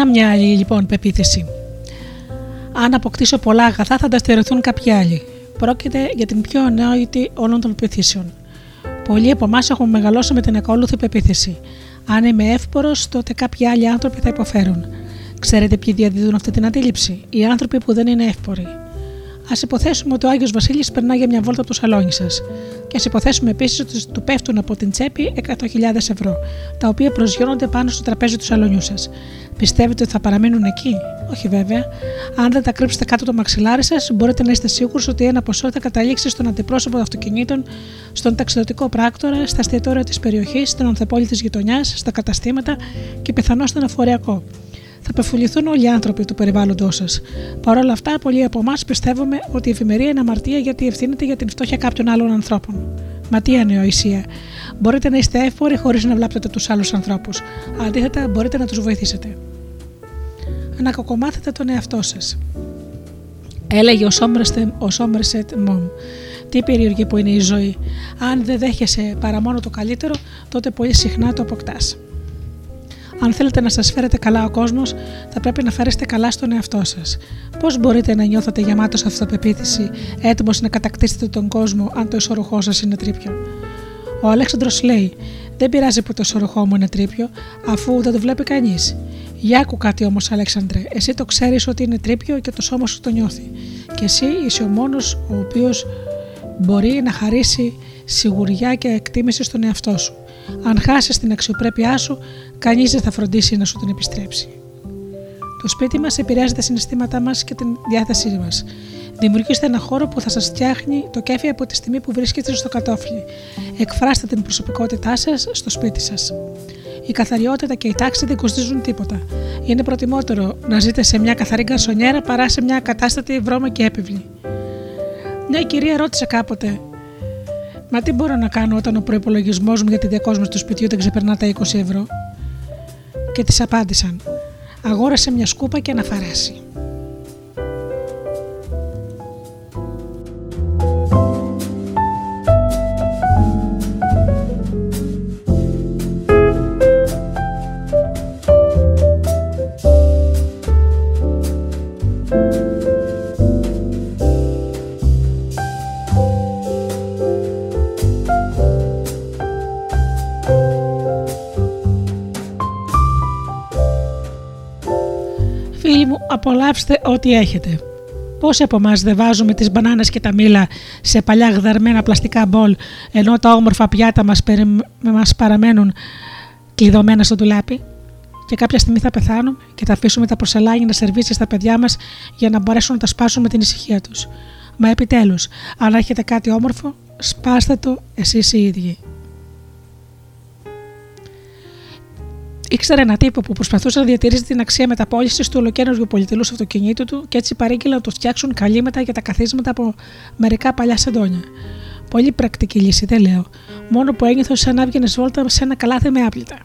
Ένα μια άλλη λοιπόν πεποίθηση. Αν αποκτήσω πολλά αγαθά θα τα στερηθούν κάποιοι άλλοι. Πρόκειται για την πιο ανόητη όλων των πεποιθήσεων. Πολλοί από εμάς έχουν μεγαλώσει με την ακόλουθη πεποίθηση. Αν είμαι εύπορος, τότε κάποιοι άλλοι άνθρωποι θα υποφέρουν. Ξέρετε ποιοι διαδίδουν αυτή την αντίληψη? Οι άνθρωποι που δεν είναι εύποροι. Ας υποθέσουμε ότι ο Άγιος Βασίλης περνά για μια βόλτα από το σαλόνι σας. Και ας υποθέσουμε επίσης ότι του πέφτουν από την τσέπη 100.000 ευρώ, τα οποία προσγειώνονται πάνω στο τραπέζι του σαλονιού σας. Πιστεύετε ότι θα παραμείνουν εκεί? Όχι βέβαια. Αν δεν τα κρύψετε κάτω το μαξιλάρι σας, μπορείτε να είστε σίγουροι ότι ένα ποσό θα καταλήξει στον αντιπρόσωπο των αυτοκινήτων, στον ταξιδιωτικό πράκτορα, στα εστιατόρια της περιοχής, στην ανθεπόλη της γειτονιάς, στα καταστήματα και πιθανώς στον εφοριακό. Θα πεφουληθούν όλοι οι άνθρωποι του περιβάλλοντός σας. Παρ' όλα αυτά, πολλοί από εμάς πιστεύουμε ότι η ευημερία είναι αμαρτία γιατί ευθύνεται για την φτώχεια κάποιων άλλων ανθρώπων. Μα τι ανοησία! Μπορείτε να είστε εύποροι χωρίς να βλάπτετε τους άλλους ανθρώπους. Αντίθετα, μπορείτε να τους βοηθήσετε. Ανακοκομάθετε τον εαυτό σας. Έλεγε ο Somerset Maugham. Τι περίεργη που είναι η ζωή. Αν δεν δέχεσαι παρά μόνο το καλύτερο, τότε πολύ συχνά το αποκτάς. Αν θέλετε να σας φέρετε καλά ο κόσμος, θα πρέπει να φέρεστε καλά στον εαυτό σας. Πώς μπορείτε να νιώθετε γεμάτος αυτοπεποίθηση, έτοιμος να κατακτήσετε τον κόσμο, αν το ισορροχό σας είναι τρίπιο? Ο Αλέξανδρος λέει: δεν πειράζει που το ισορροχό μου είναι τρίπιο, αφού δεν το βλέπει κανείς. Για άκου κάτι όμως, Αλέξανδρε, εσύ το ξέρεις ότι είναι τρίπιο και το σώμα σου το νιώθει. Και εσύ είσαι ο μόνος ο οποίος μπορεί να χαρίσει σιγουριά και εκτίμηση στον εαυτό σου. Αν χάσεις την αξιοπρέπειά σου, κανείς δεν θα φροντίσει να σου την επιστρέψει. Το σπίτι μας επηρεάζει τα συναισθήματά μας και την διάθεσή μας. Δημιουργήστε ένα χώρο που θα σας φτιάχνει το κέφι από τη στιγμή που βρίσκεστε στο κατόφλι. Εκφράστε την προσωπικότητά σας στο σπίτι σας. Η καθαριότητα και η τάξη δεν κοστίζουν τίποτα. Είναι προτιμότερο να ζείτε σε μια καθαρή γκαρσονιέρα παρά σε μια κατάστατη βρώμα και έπιβλη. Μια κυρία ρώτησε κάποτε: μα τι μπορώ να κάνω όταν ο προϋπολογισμός μου για τη διακόσμηση του σπιτιού δεν ξεπερνά τα 20 ευρώ. Και της απάντησαν: αγόρασε μια σκούπα και ένα φαράσι. Απολαύστε ό,τι έχετε. Πόσοι από εμάς δεν βάζουμε τις μπανάνες και τα μήλα σε παλιά γδαρμένα πλαστικά μπολ, ενώ τα όμορφα πιάτα μας παραμένουν κλειδωμένα στο ντουλάπι? Και κάποια στιγμή θα πεθάνουμε και θα αφήσουμε τα πορσελάνια να σερβίσει στα παιδιά μας για να μπορέσουν να τα σπάσουν με την ησυχία τους. Μα επιτέλους, αν έχετε κάτι όμορφο, σπάστε το εσείς οι ίδιοι. Ήξερα έναν τύπο που προσπαθούσε να διατηρήσει την αξία μεταπώληση του ολοκένουργιου πολυτελού αυτοκινήτου του και έτσι παρήγγειλε να του φτιάξουν καλύματα για τα καθίσματα από μερικά παλιά σεντόνια. Πολύ πρακτική λύση, δεν λέω. Μόνο που ένιωθε σαν να έβγαινε βόλτα σε ένα καλάθι με άπλυτα.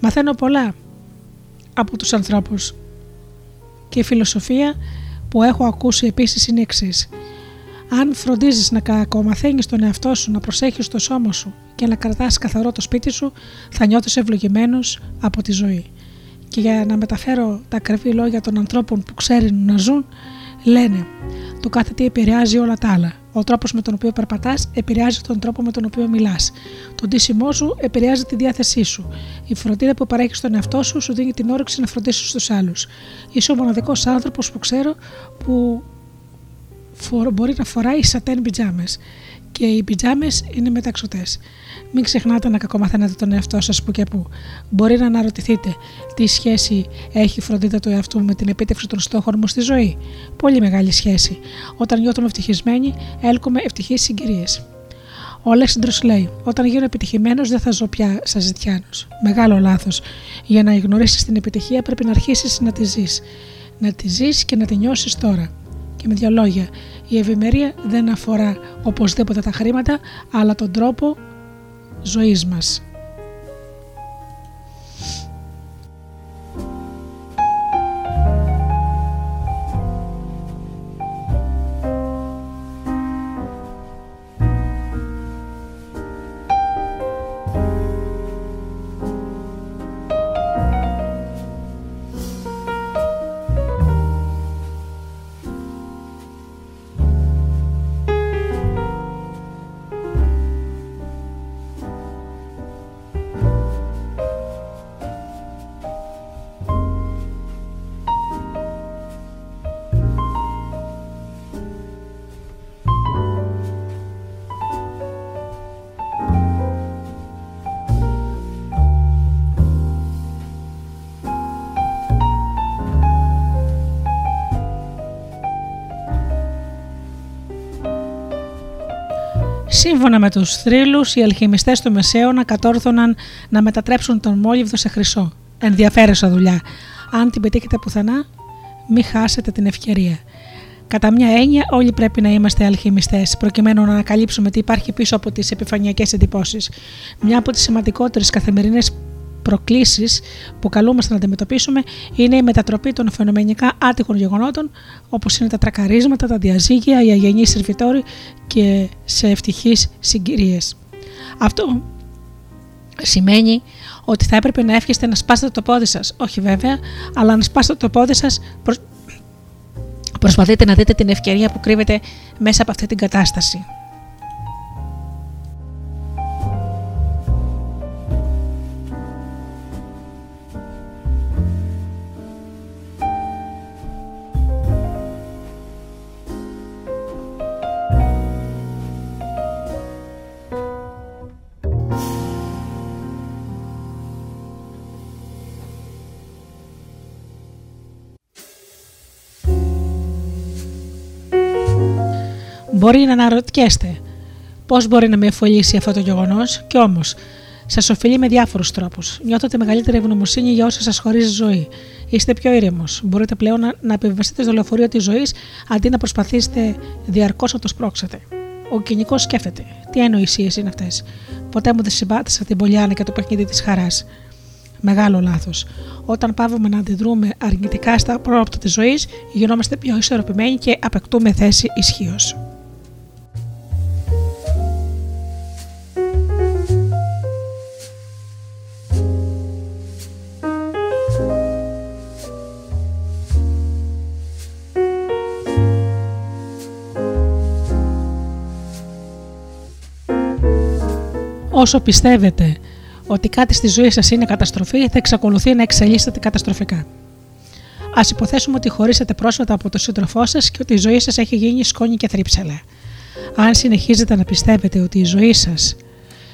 Μαθαίνω πολλά από τους ανθρώπους. Και η φιλοσοφία που έχω ακούσει επίσης είναι εξής. Αν φροντίζεις να κακομαθαίνεις τον εαυτό σου, να προσέχεις το σώμα σου και να κρατάς καθαρό το σπίτι σου, θα νιώθεις ευλογημένος από τη ζωή. Και για να μεταφέρω τα ακριβή λόγια των ανθρώπων που ξέρουν να ζουν, λένε: το κάθε τι επηρεάζει όλα τα άλλα. Ο τρόπος με τον οποίο περπατάς επηρεάζει τον τρόπο με τον οποίο μιλάς. Το ντύσιμό σου επηρεάζει τη διάθεσή σου. Η φροντίδα που παρέχεις στον εαυτό σου σου δίνει την όρεξη να φροντίσεις τους άλλους. Είσαι ο μοναδικός άνθρωπος που ξέρω που μπορεί να φοράει σατέν πιτζάμες και οι πιτζάμες είναι μεταξωτές. Μην ξεχνάτε να κακομαθαίνετε τον εαυτό σας που και που. Μπορεί να αναρωτηθείτε: τι σχέση έχει η φροντίδα του εαυτού με την επίτευξη των στόχων μου στη ζωή? Πολύ μεγάλη σχέση. Όταν νιώθουμε ευτυχισμένοι, έλκουμε ευτυχείς συγκυρίες. Ο Αλέξανδρος λέει: όταν γίνω επιτυχημένος, δεν θα ζω πια σαν ζητιάνος. Μεγάλο λάθος. Για να γνωρίσεις την επιτυχία, πρέπει να αρχίσεις να τη ζεις. Να τη ζεις και να τη νιώσεις τώρα. Και με δύο λόγια, η ευημερία δεν αφορά οπωσδήποτε τα χρήματα, αλλά τον τρόπο ζωής μας. Σύμφωνα με τους θρύλους, οι αλχημιστές του Μεσαίωνα κατόρθωναν να μετατρέψουν τον μόλιβδο σε χρυσό. Ενδιαφέρουσα δουλειά. Αν την πετύχετε πουθενά, μην χάσετε την ευκαιρία. Κατά μια έννοια, όλοι πρέπει να είμαστε αλχημιστές, προκειμένου να ανακαλύψουμε τι υπάρχει πίσω από τις επιφανειακές εντυπώσεις. Μια από τις σημαντικότερες καθημερινές προκλήσεις που καλούμαστε να αντιμετωπίσουμε είναι η μετατροπή των φαινομενικά άτυχων γεγονότων, όπως είναι τα τρακαρίσματα, τα διαζύγια, οι αγενείς σερβιτόροι και σε ευτυχείς συγκυρίες. Αυτό σημαίνει ότι θα έπρεπε να εύχεστε να σπάσετε το πόδι σας. Όχι βέβαια, αλλά να σπάσετε το πόδι σας προσπαθείτε να δείτε την ευκαιρία που κρύβεται μέσα από αυτή την κατάσταση. Μπορεί να αναρωτιέστε πώς μπορεί να με ευφολήσει αυτό το γεγονός, και όμως σας ωφελεί με διάφορους τρόπους. Νιώθετε μεγαλύτερη ευγνωμοσύνη για όσα σας χωρίζει ζωή. Είστε πιο ήρεμος. Μπορείτε πλέον να επιβεβαιωθείτε στο λεωφορείο της ζωής αντί να προσπαθήσετε διαρκώς να το σπρώξετε. Ο κοινικός σκέφτεται. Τι ανοησίες είναι αυτές. Ποτέ μου δεν συμπάτησα την πολυάνα και το παιχνίδι της χαράς. Μεγάλο λάθος. Όταν πάβουμε να αντιδρούμε αρνητικά στα πρόοπτα της ζωής, γινόμαστε πιο ισορροπημένοι και απεκτούμε θέση ισχύως. Όσο πιστεύετε ότι κάτι στη ζωή σας είναι καταστροφή, θα εξακολουθεί να εξελίσσεται καταστροφικά. Ας υποθέσουμε ότι χωρίσατε πρόσφατα από τον σύντροφό σας και ότι η ζωή σας έχει γίνει σκόνη και θρύψαλα. Αν συνεχίζετε να πιστεύετε ότι η ζωή σας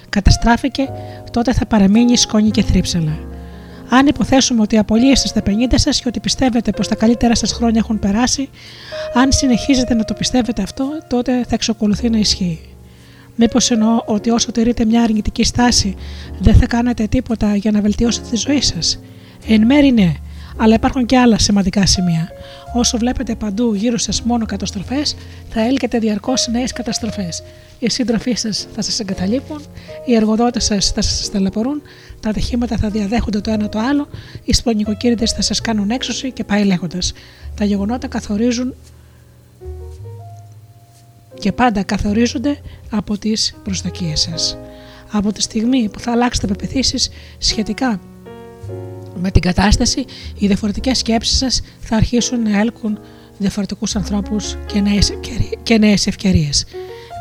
καταστράφηκε, τότε θα παραμείνει σκόνη και θρύψαλα. Αν υποθέσουμε ότι απολύεστε στα 50 σας και ότι πιστεύετε πως τα καλύτερα σας χρόνια έχουν περάσει, αν συνεχίζετε να το πιστεύετε αυτό, τότε θα εξακολουθεί να ισχύει. Μήπως εννοώ ότι όσο τηρείτε μια αρνητική στάση δεν θα κάνετε τίποτα για να βελτιώσετε τη ζωή σας? Εν μέρει ναι, αλλά υπάρχουν και άλλα σημαντικά σημεία. Όσο βλέπετε παντού γύρω σας μόνο καταστροφές, θα έλκετε διαρκώς νέες καταστροφές. Οι σύντροφοί σας θα σας εγκαταλείπουν, οι εργοδότες σας θα σας ταλαιπωρούν, τα ατυχήματα θα διαδέχονται το ένα το άλλο, οι σπονικοκύριδες θα σας κάνουν έξωση και πάει λέγοντας. Τα γεγονότα καθορίζουν και πάντα καθορίζονται από τις προσδοκίες σας. Από τη στιγμή που θα αλλάξετε πεποιθήσεις σχετικά με την κατάσταση, οι διαφορετικές σκέψεις σας θα αρχίσουν να έλκουν διαφορετικούς ανθρώπους και νέες ευκαιρίες.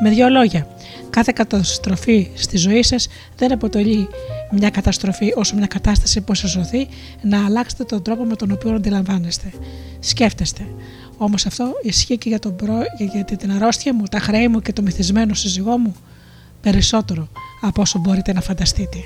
Με δύο λόγια, κάθε καταστροφή στη ζωή σας δεν αποτελεί μια καταστροφή όσο μια κατάσταση που σας σωθεί να αλλάξετε τον τρόπο με τον οποίο αντιλαμβάνεστε. Σκέφτεστε. Όμως αυτό ισχύει και για την αρρώστια μου, τα χρέη μου και το μυθισμένο σύζυγό μου περισσότερο από όσο μπορείτε να φανταστείτε.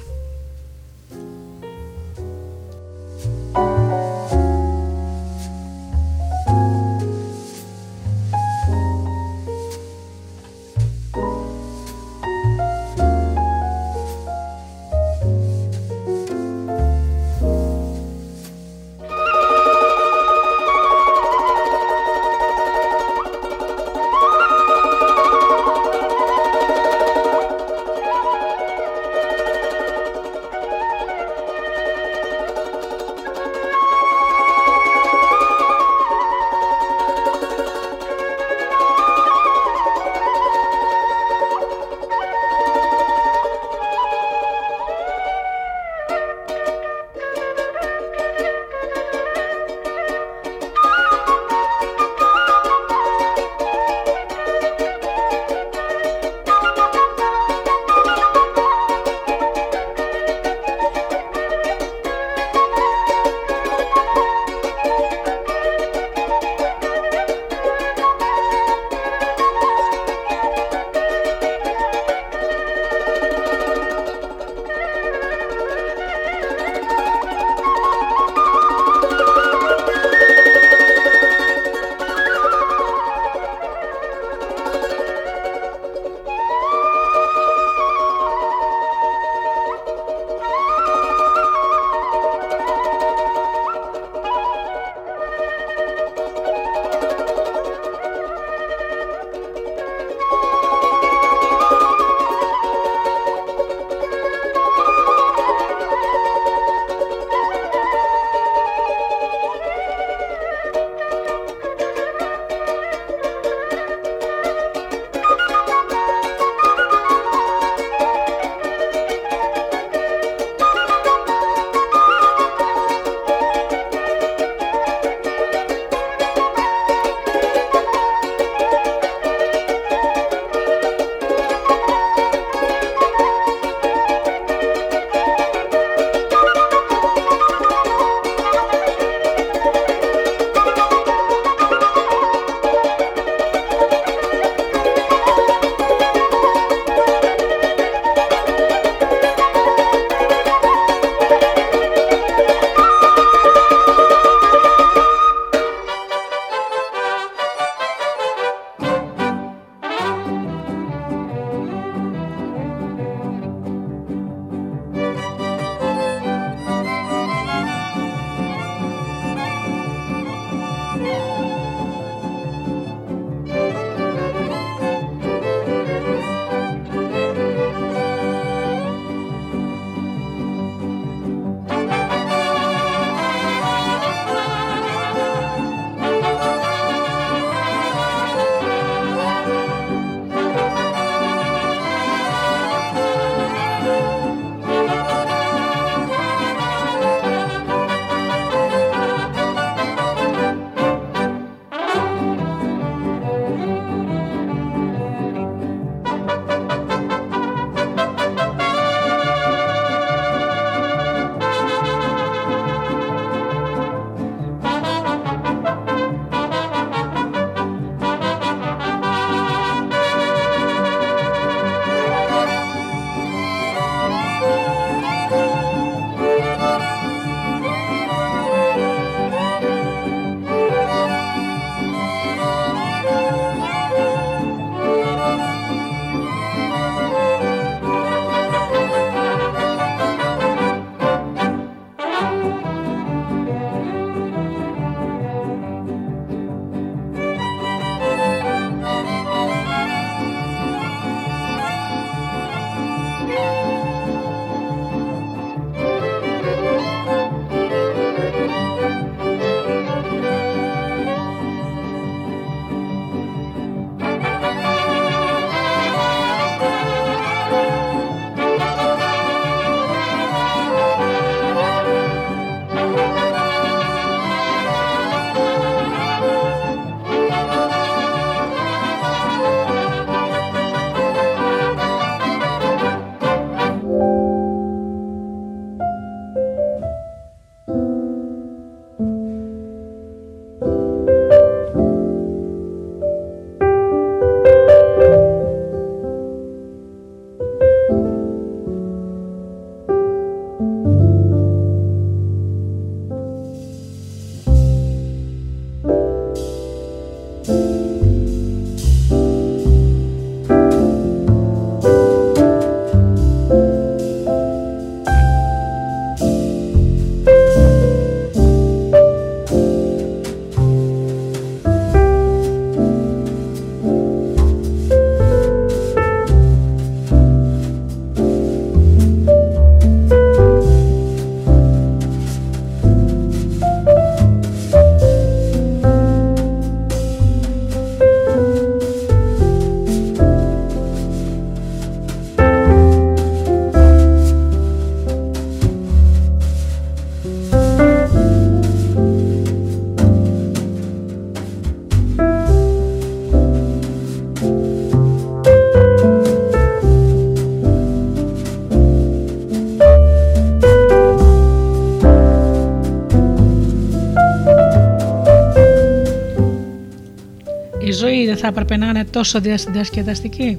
θα έπρεπε να είναι τόσο διασκεδαστική.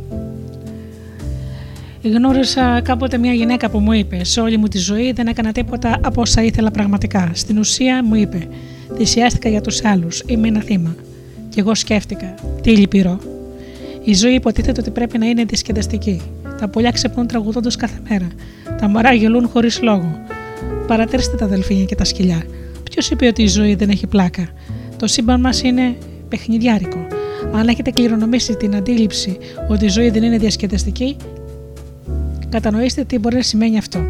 Γνώρισα κάποτε μια γυναίκα που μου είπε: «Σε όλη μου τη ζωή δεν έκανα τίποτα από όσα ήθελα πραγματικά. Στην ουσία», μου είπε, «θυσιάστηκα για τους άλλους. Είμαι ένα θύμα». Και εγώ σκέφτηκα: τι λυπηρό. Η ζωή υποτίθεται ότι πρέπει να είναι διασκεδαστική. Τα πουλιά ξυπνούν τραγουδώντας κάθε μέρα. Τα μωρά γελούν χωρίς λόγο. Παρατηρήστε τα δελφίνια και τα σκυλιά. Ποιος είπε ότι η ζωή δεν έχει πλάκα? Το σύμπαν μας είναι παιχνιδιάρικο. Αν έχετε κληρονομήσει την αντίληψη ότι η ζωή δεν είναι διασκεδαστική, κατανοήστε τι μπορεί να σημαίνει αυτό.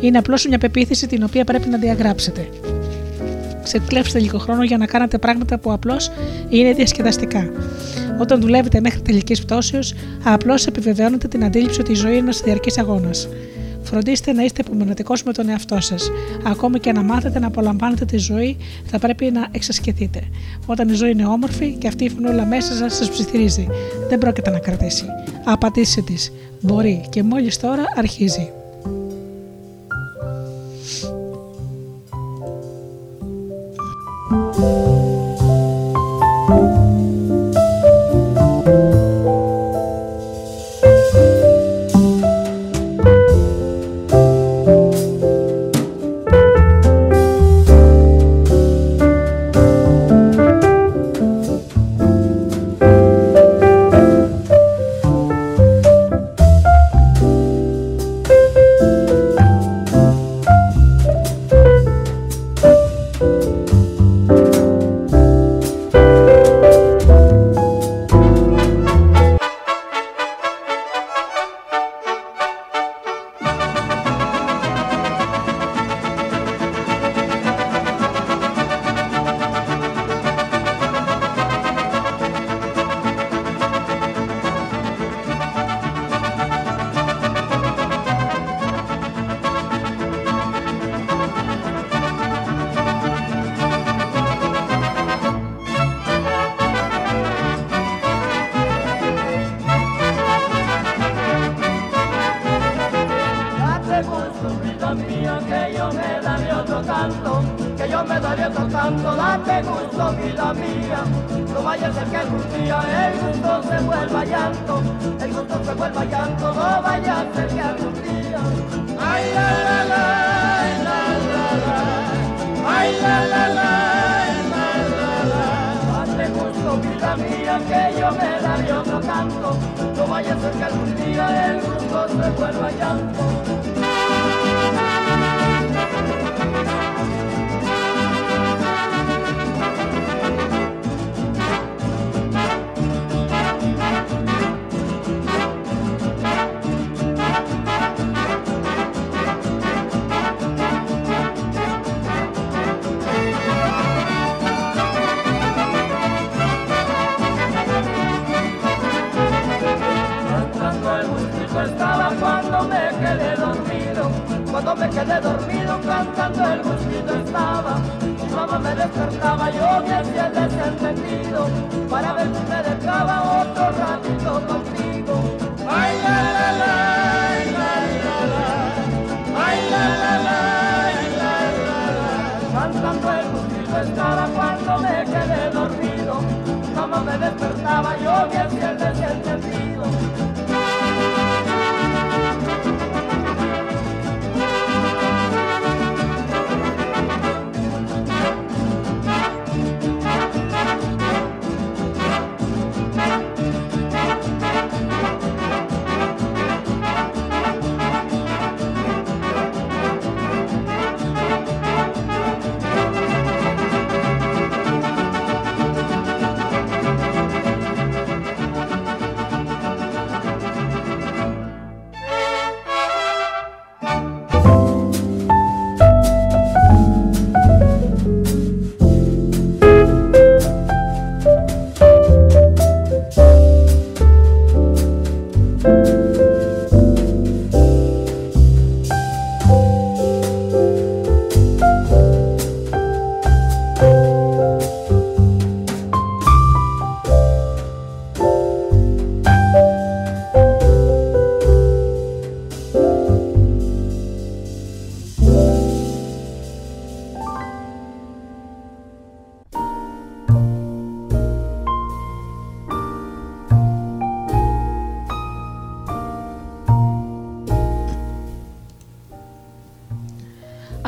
Είναι απλώς μια πεποίθηση την οποία πρέπει να διαγράψετε. Ξεκλέψτε λίγο χρόνο για να κάνετε πράγματα που απλώς είναι διασκεδαστικά. Όταν δουλεύετε μέχρι τελικής πτώσεως, απλώς επιβεβαιώνετε την αντίληψη ότι η ζωή είναι ένας διαρκής αγώνας. Φροντίστε να είστε υπομονετικός με τον εαυτό σας. Ακόμη και να μάθετε να απολαμβάνετε τη ζωή, θα πρέπει να εξασκηθείτε. Όταν η ζωή είναι όμορφη και αυτή η φωνούλα μέσα σας ψιθυρίζει, δεν πρόκειται να κρατήσει. Απαντήστε της. Μπορεί και μόλις τώρα αρχίζει.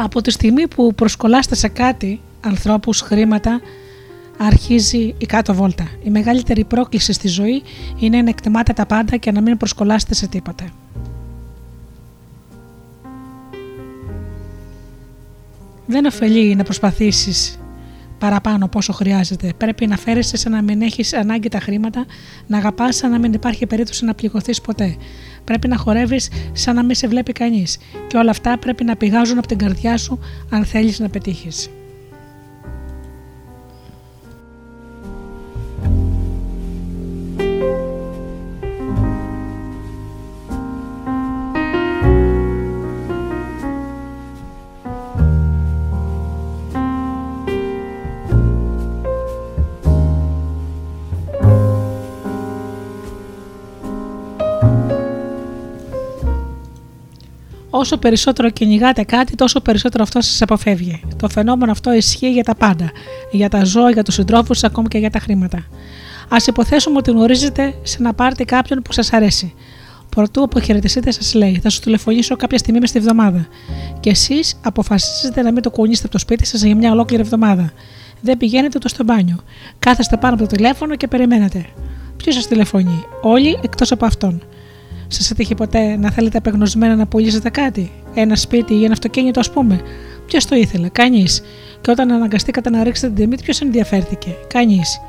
Από τη στιγμή που προσκολάστε σε κάτι, ανθρώπους, χρήματα, αρχίζει η κάτω βόλτα. Η μεγαλύτερη πρόκληση στη ζωή είναι να εκτιμάτε τα πάντα και να μην προσκολάστε σε τίποτα. Δεν ωφελεί να προσπαθήσεις παραπάνω από όσο χρειάζεται. Πρέπει να φέρεσαι σαν να μην έχεις ανάγκη τα χρήματα, να αγαπάς σαν να μην υπάρχει περίπτωση να πληγωθείς ποτέ. Πρέπει να χορεύεις σαν να μην σε βλέπει κανείς. Και όλα αυτά πρέπει να πηγάζουν από την καρδιά σου αν θέλεις να πετύχεις. Όσο περισσότερο κυνηγάτε κάτι, τόσο περισσότερο αυτό σας αποφεύγει. Το φαινόμενο αυτό ισχύει για τα πάντα. Για τα ζώα, για τους συντρόφους, ακόμη και για τα χρήματα. Ας υποθέσουμε ότι γνωρίζετε σε ένα πάρτι κάποιον που σας αρέσει. Προτού αποχαιρετιστείτε, σας λέει: θα σου τηλεφωνήσω κάποια στιγμή μες τη βδομάδα. Και εσείς αποφασίζετε να μην το κουνήσετε από το σπίτι σας για μια ολόκληρη εβδομάδα. Δεν πηγαίνετε ούτε στο μπάνιο. Κάθεστε πάνω από το τηλέφωνο και περιμένετε. Ποιος σας τηλεφωνεί? Όλοι εκτός από αυτόν. Σας έτυχε ποτέ να θέλετε απεγνωσμένα να πουλήσετε κάτι, ένα σπίτι ή ένα αυτοκίνητο, ας πούμε? Ποιος το ήθελε? Κανείς. Και όταν αναγκαστήκατε να ρίξετε την τιμή, ποιος ενδιαφέρθηκε? Κανείς.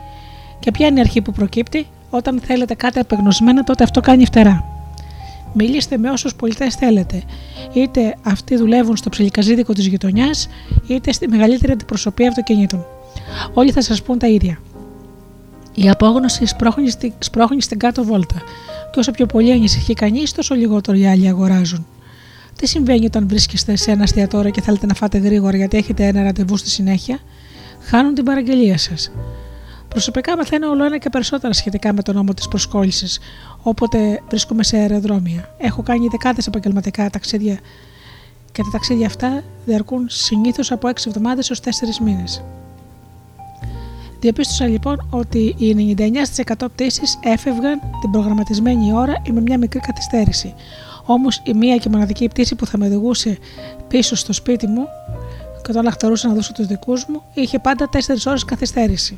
Και ποια είναι η αρχή που προκύπτει? Όταν θέλετε κάτι απεγνωσμένα, τότε αυτό κάνει φτερά. Μιλήστε με όσους πολιτές θέλετε. Είτε αυτοί δουλεύουν στο ψιλικαζίδικο της γειτονιάς, είτε στη μεγαλύτερη αντιπροσωπεία αυτοκινήτων. Όλοι θα σας πούν τα ίδια. Η απόγνωση σπρώχνει στην κάτω βόλτα. Και όσο πιο πολύ ανησυχεί κανείς, τόσο λιγότερο οι άλλοι αγοράζουν. Τι συμβαίνει όταν βρίσκεστε σε ένα εστιατόριο και θέλετε να φάτε γρήγορα γιατί έχετε ένα ραντεβού στη συνέχεια? Χάνουν την παραγγελία σας. Προσωπικά μαθαίνω όλο ένα και περισσότερα σχετικά με τον νόμο της προσκόλλησης, όποτε βρίσκομαι σε αεροδρόμια. Έχω κάνει δεκάδες επαγγελματικά ταξίδια και τα ταξίδια αυτά διαρκούν συνήθως από 6 εβδομάδες έως 4 μήνες. Διαπίστωσα λοιπόν ότι οι 99% πτήσεις έφευγαν την προγραμματισμένη ώρα ή με μια μικρή καθυστέρηση. Όμως η μία και μοναδική πτήση που θα με οδηγούσε πίσω στο σπίτι μου και όταν λαχταρούσα να δώσω τους δικούς μου, είχε πάντα 4 ώρες καθυστέρηση.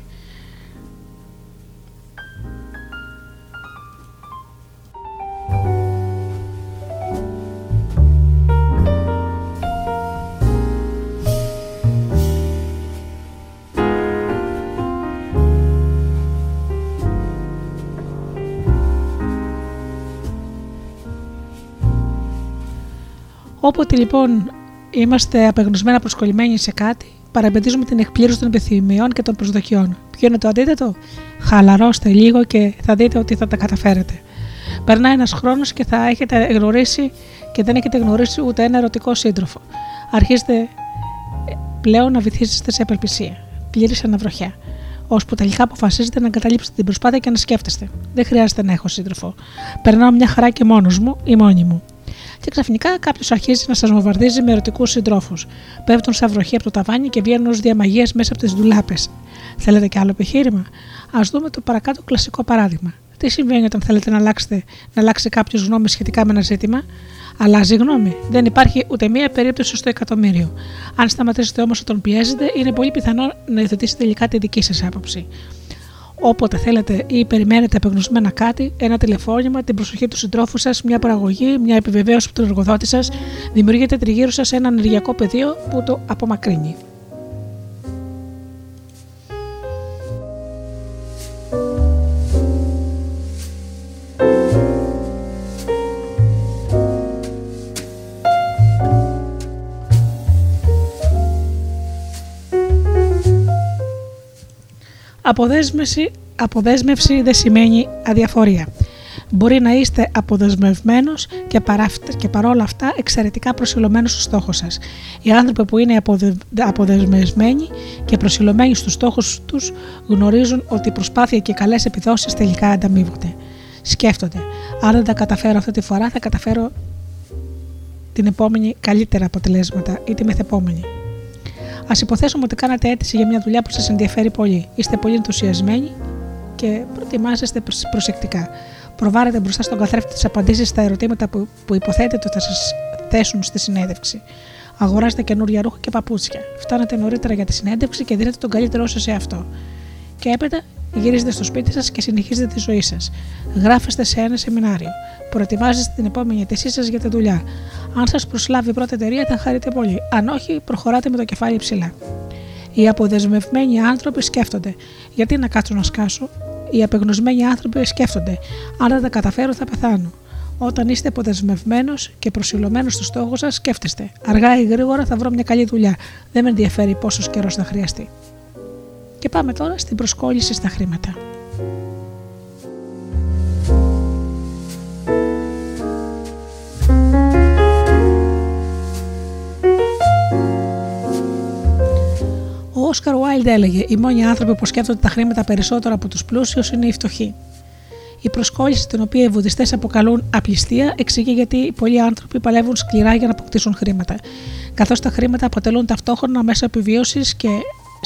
Όποτε λοιπόν είμαστε απεγνωσμένα προσκολλημένοι σε κάτι, παραπετύζουμε την εκπλήρωση των επιθυμιών και των προσδοκιών. Ποιο είναι το αντίθετο? Χαλαρώστε λίγο και θα δείτε ότι θα τα καταφέρετε. Περνάει ένας χρόνος και θα έχετε γνωρίσει και δεν έχετε γνωρίσει ούτε ένα ερωτικό σύντροφο. Αρχίζετε πλέον να βυθίζεστε σε απελπισία, πλήρης αναβροχιά, ώσπου τελικά αποφασίζετε να εγκαταλείψετε την προσπάθεια και να σκέφτεστε: δεν χρειάζεται να έχω σύντροφο. Περνάω μια χαρά και μόνος μου ή μόνη μου. Και ξαφνικά κάποιος αρχίζει να σας βομβαρδίζει με ερωτικούς συντρόφους. Πέφτουν σαν βροχή από το ταβάνι και βγαίνουν ως διαμαγείας μέσα από τις ντουλάπες. Θέλετε και άλλο επιχείρημα? Ας δούμε το παρακάτω κλασικό παράδειγμα. Τι συμβαίνει όταν θέλετε να αλλάξει κάποιος γνώμη σχετικά με ένα ζήτημα? Αλλάζει γνώμη. Δεν υπάρχει ούτε μία περίπτωση στο εκατομμύριο. Αν σταματήσετε όμως όταν πιέζετε, είναι πολύ πιθανό να υιοθετήσετε τελικά τη δική σας άποψη. Όποτε θέλετε ή περιμένετε απεγνωσμένα κάτι, ένα τηλεφώνημα, την προσοχή του συντρόφου σας, μια παραγωγή, μια επιβεβαίωση από τον εργοδότη σας, δημιουργείτε τριγύρω σας ένα ενεργειακό πεδίο που το απομακρύνει. Αποδέσμευση δεν σημαίνει αδιαφορία. Μπορεί να είστε αποδεσμευμένος και παρόλα αυτά εξαιρετικά προσιλωμένος στο στόχο σας. Οι άνθρωποι που είναι αποδεσμευμένοι και προσιλωμένοι στους στόχους τους γνωρίζουν ότι η προσπάθεια και οι καλές επιδόσεις τελικά ανταμείβονται. Σκέφτονται: αν δεν τα καταφέρω αυτή τη φορά, θα καταφέρω την επόμενη καλύτερα αποτελέσματα ή τη μεθεπόμενη. Ας υποθέσουμε ότι κάνατε αίτηση για μια δουλειά που σας ενδιαφέρει πολύ. Είστε πολύ ενθουσιασμένοι και προετοιμάζεστε προσεκτικά. Προβάρετε μπροστά στον καθρέφτη τις απαντήσεις στα ερωτήματα που υποθέτετε ότι θα σας θέσουν στη συνέντευξη. Αγοράστε καινούρια ρούχα και παπούτσια. Φτάνετε νωρίτερα για τη συνέντευξη και δίνετε τον καλύτερό σας σε αυτό. Και έπειτα γυρίζετε στο σπίτι σας και συνεχίζετε τη ζωή σας. Γράφεστε σε ένα σεμινάριο. Προετοιμάζεστε την επόμενη αίτησή σας για τη δουλειά. Αν σας προσλάβει η πρώτη εταιρεία, θα χαρείτε πολύ. Αν όχι, προχωράτε με το κεφάλι ψηλά. Οι αποδεσμευμένοι άνθρωποι σκέφτονται. Γιατί να κάτσω να σκάσω? Οι απεγνωσμένοι άνθρωποι σκέφτονται. Αν δεν τα καταφέρω, θα πεθάνω. Όταν είστε αποδεσμευμένος και προσιλωμένος στο στόχο σας, σκέφτεστε. Αργά ή γρήγορα θα βρω μια καλή δουλειά. Δεν με ενδιαφέρει πόσο καιρό θα χρειαστεί. Και πάμε τώρα στην προσκόλληση στα χρήματα. Ο Όσκαρ Γουάιλντ έλεγε: οι μόνοι άνθρωποι που σκέφτονται τα χρήματα περισσότερο από τους πλούσιους είναι οι φτωχοί. Η προσκόλληση, την οποία οι βουδιστές αποκαλούν απληστία, εξηγεί γιατί πολλοί άνθρωποι παλεύουν σκληρά για να αποκτήσουν χρήματα. Καθώς τα χρήματα αποτελούν ταυτόχρονα μέσα επιβίωσης και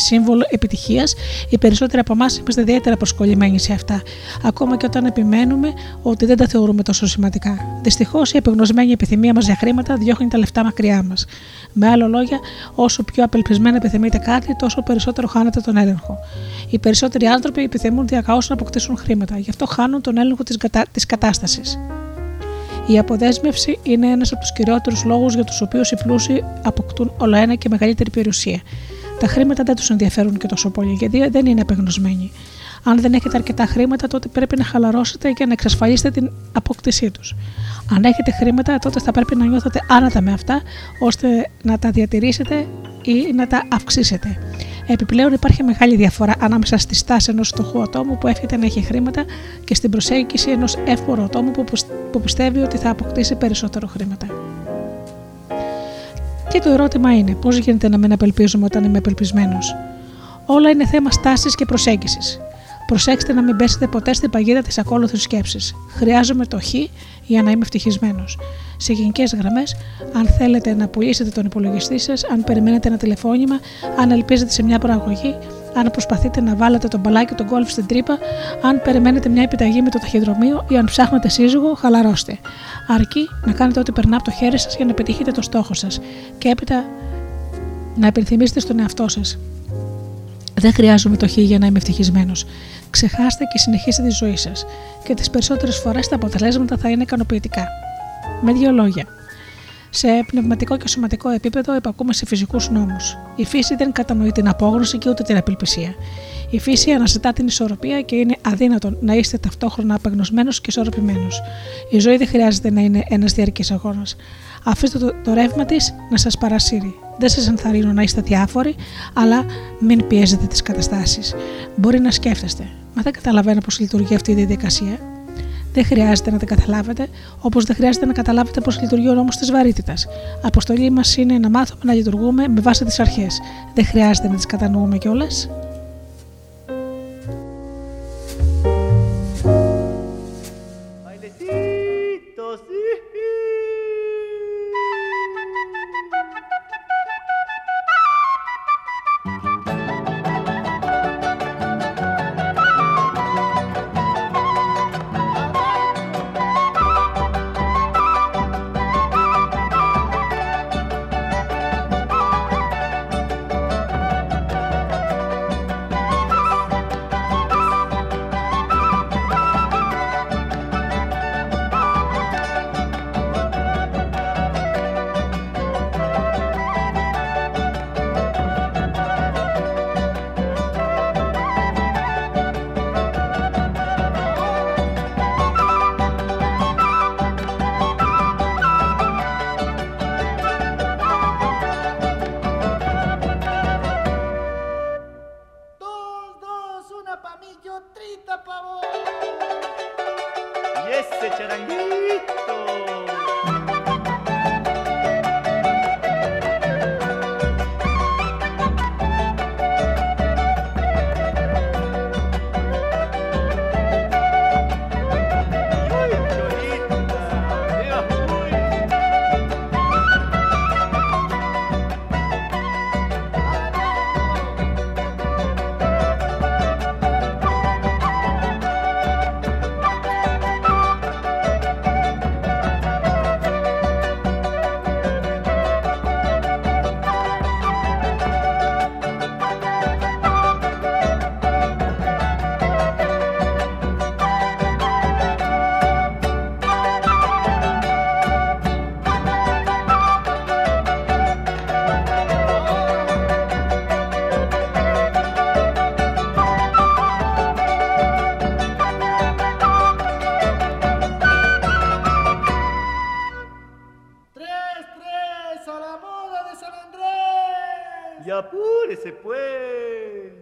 σύμβολο επιτυχίας, οι περισσότεροι από εμάς είμαστε ιδιαίτερα προσκολλημένοι σε αυτά, ακόμα και όταν επιμένουμε ότι δεν τα θεωρούμε τόσο σημαντικά. Δυστυχώς, η επεγνωσμένη επιθυμία μας για χρήματα διώχνει τα λεφτά μακριά μας. Με άλλα λόγια, όσο πιο απελπισμένα επιθυμείτε κάτι, τόσο περισσότερο χάνετε τον έλεγχο. Οι περισσότεροι άνθρωποι επιθυμούν διακαώς να αποκτήσουν χρήματα, γι' αυτό χάνουν τον έλεγχο της κατάστασης. Η αποδέσμευση είναι ένας από τους κυριότερους λόγους για τους οποίους οι πλούσιοι αποκτούν όλο ένα και μεγαλύτερη περιουσία. Τα χρήματα δεν τους ενδιαφέρουν και τόσο πολύ, γιατί δεν είναι απεγνωσμένοι. Αν δεν έχετε αρκετά χρήματα, τότε πρέπει να χαλαρώσετε για να εξασφαλίσετε την απόκτησή τους. Αν έχετε χρήματα, τότε θα πρέπει να νιώθετε άνετα με αυτά, ώστε να τα διατηρήσετε ή να τα αυξήσετε. Επιπλέον, υπάρχει μεγάλη διαφορά ανάμεσα στη στάση ενός φτωχού ατόμου που εύχεται να έχει χρήματα και στην προσέγγιση ενός εύπορου ατόμου που πιστεύει ότι θα αποκτήσει περισσότερο χρήματα. Και το ερώτημα είναι: πώς γίνεται να μην απελπίζουμε όταν είμαι απελπισμένος? Όλα είναι θέμα στάσης και προσέγγισης. Προσέξτε να μην πέσετε ποτέ στην παγίδα της ακόλουθης σκέψης. Χρειάζομαι το χ για να είμαι ευτυχισμένος. Σε γενικές γραμμές, αν θέλετε να πουλήσετε τον υπολογιστή σας, αν περιμένετε ένα τηλεφώνημα, αν ελπίζετε σε μια προαγωγή, αν προσπαθείτε να βάλετε τον μπαλάκι τον γκολφ στην τρύπα, αν περιμένετε μια επιταγή με το ταχυδρομείο ή αν ψάχνετε σύζυγο, χαλαρώστε. Αρκεί να κάνετε ό,τι περνά από το χέρι σας για να επιτύχετε το στόχο σας. Και έπειτα να υπενθυμίσετε στον εαυτό σας: δεν χρειάζομαι το χ για να είμαι ευτυχισμένος. Ξεχάστε και συνεχίστε τη ζωή σας. Και τις περισσότερες φορές τα αποτελέσματα θα είναι ικανοποιητικά. Με δύο λόγια. Σε πνευματικό και σωματικό επίπεδο, υπακούμε σε φυσικούς νόμους. Η φύση δεν κατανοεί την απόγνωση και ούτε την απελπισία. Η φύση αναζητά την ισορροπία και είναι αδύνατον να είστε ταυτόχρονα απεγνωσμένος και ισορροπημένος. Η ζωή δεν χρειάζεται να είναι ένας διαρκής αγώνας. Αφήστε το ρεύμα της να σας παρασύρει. Δεν σας ενθαρρύνω να είστε διάφοροι, αλλά μην πιέζετε τις καταστάσεις. Μπορεί να σκέφτεστε: μα δεν καταλαβαίνω πώς λειτουργεί αυτή η διαδικασία. Δεν χρειάζεται να την καταλάβετε, όπως δεν χρειάζεται να καταλάβετε πώς λειτουργεί ο νόμος της βαρύτητας. Αποστολή μας είναι να μάθουμε να λειτουργούμε με βάση τις αρχές. Δεν χρειάζεται να τις κατανοούμε κιόλας. apúrese pues.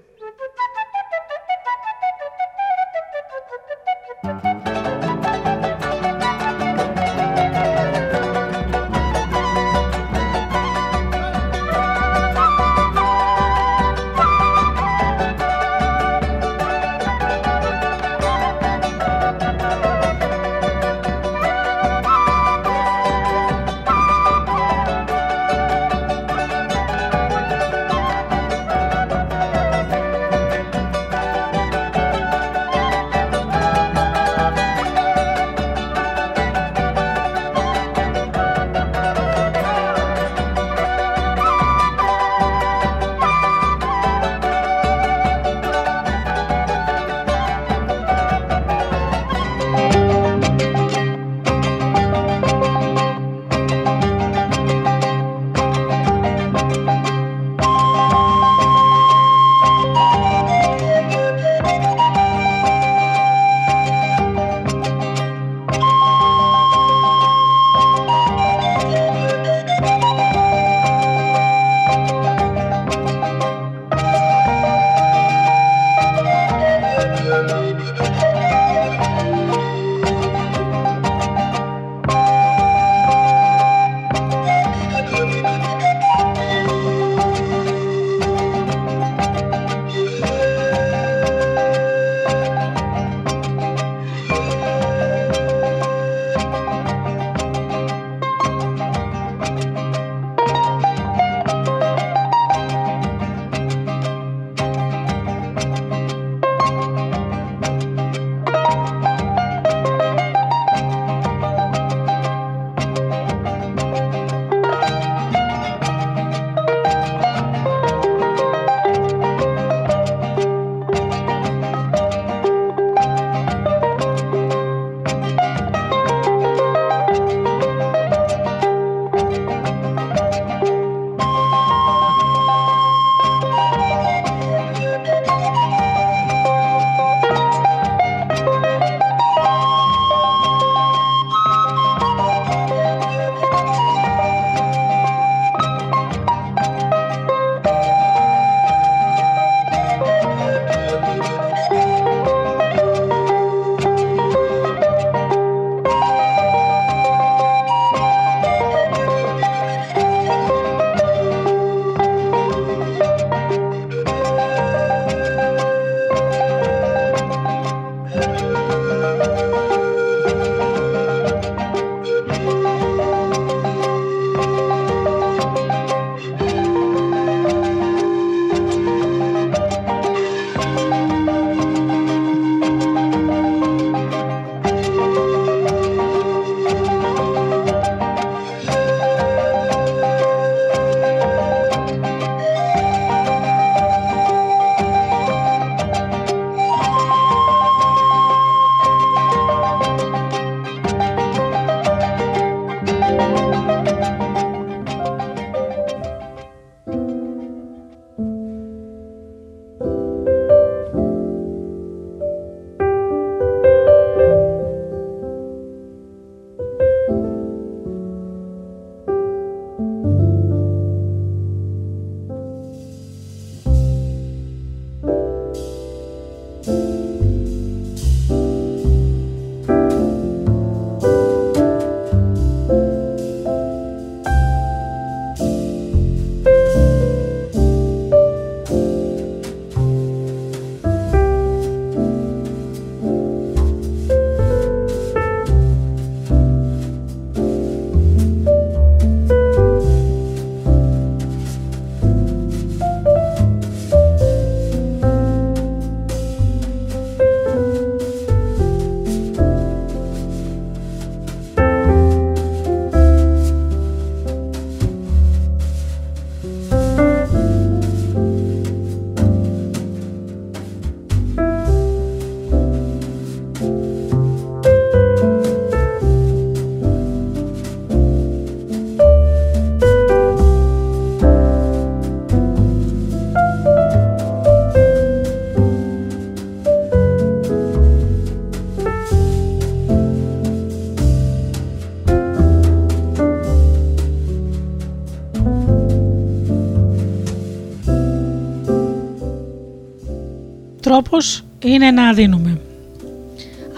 τρόπος είναι να αδύνουμε.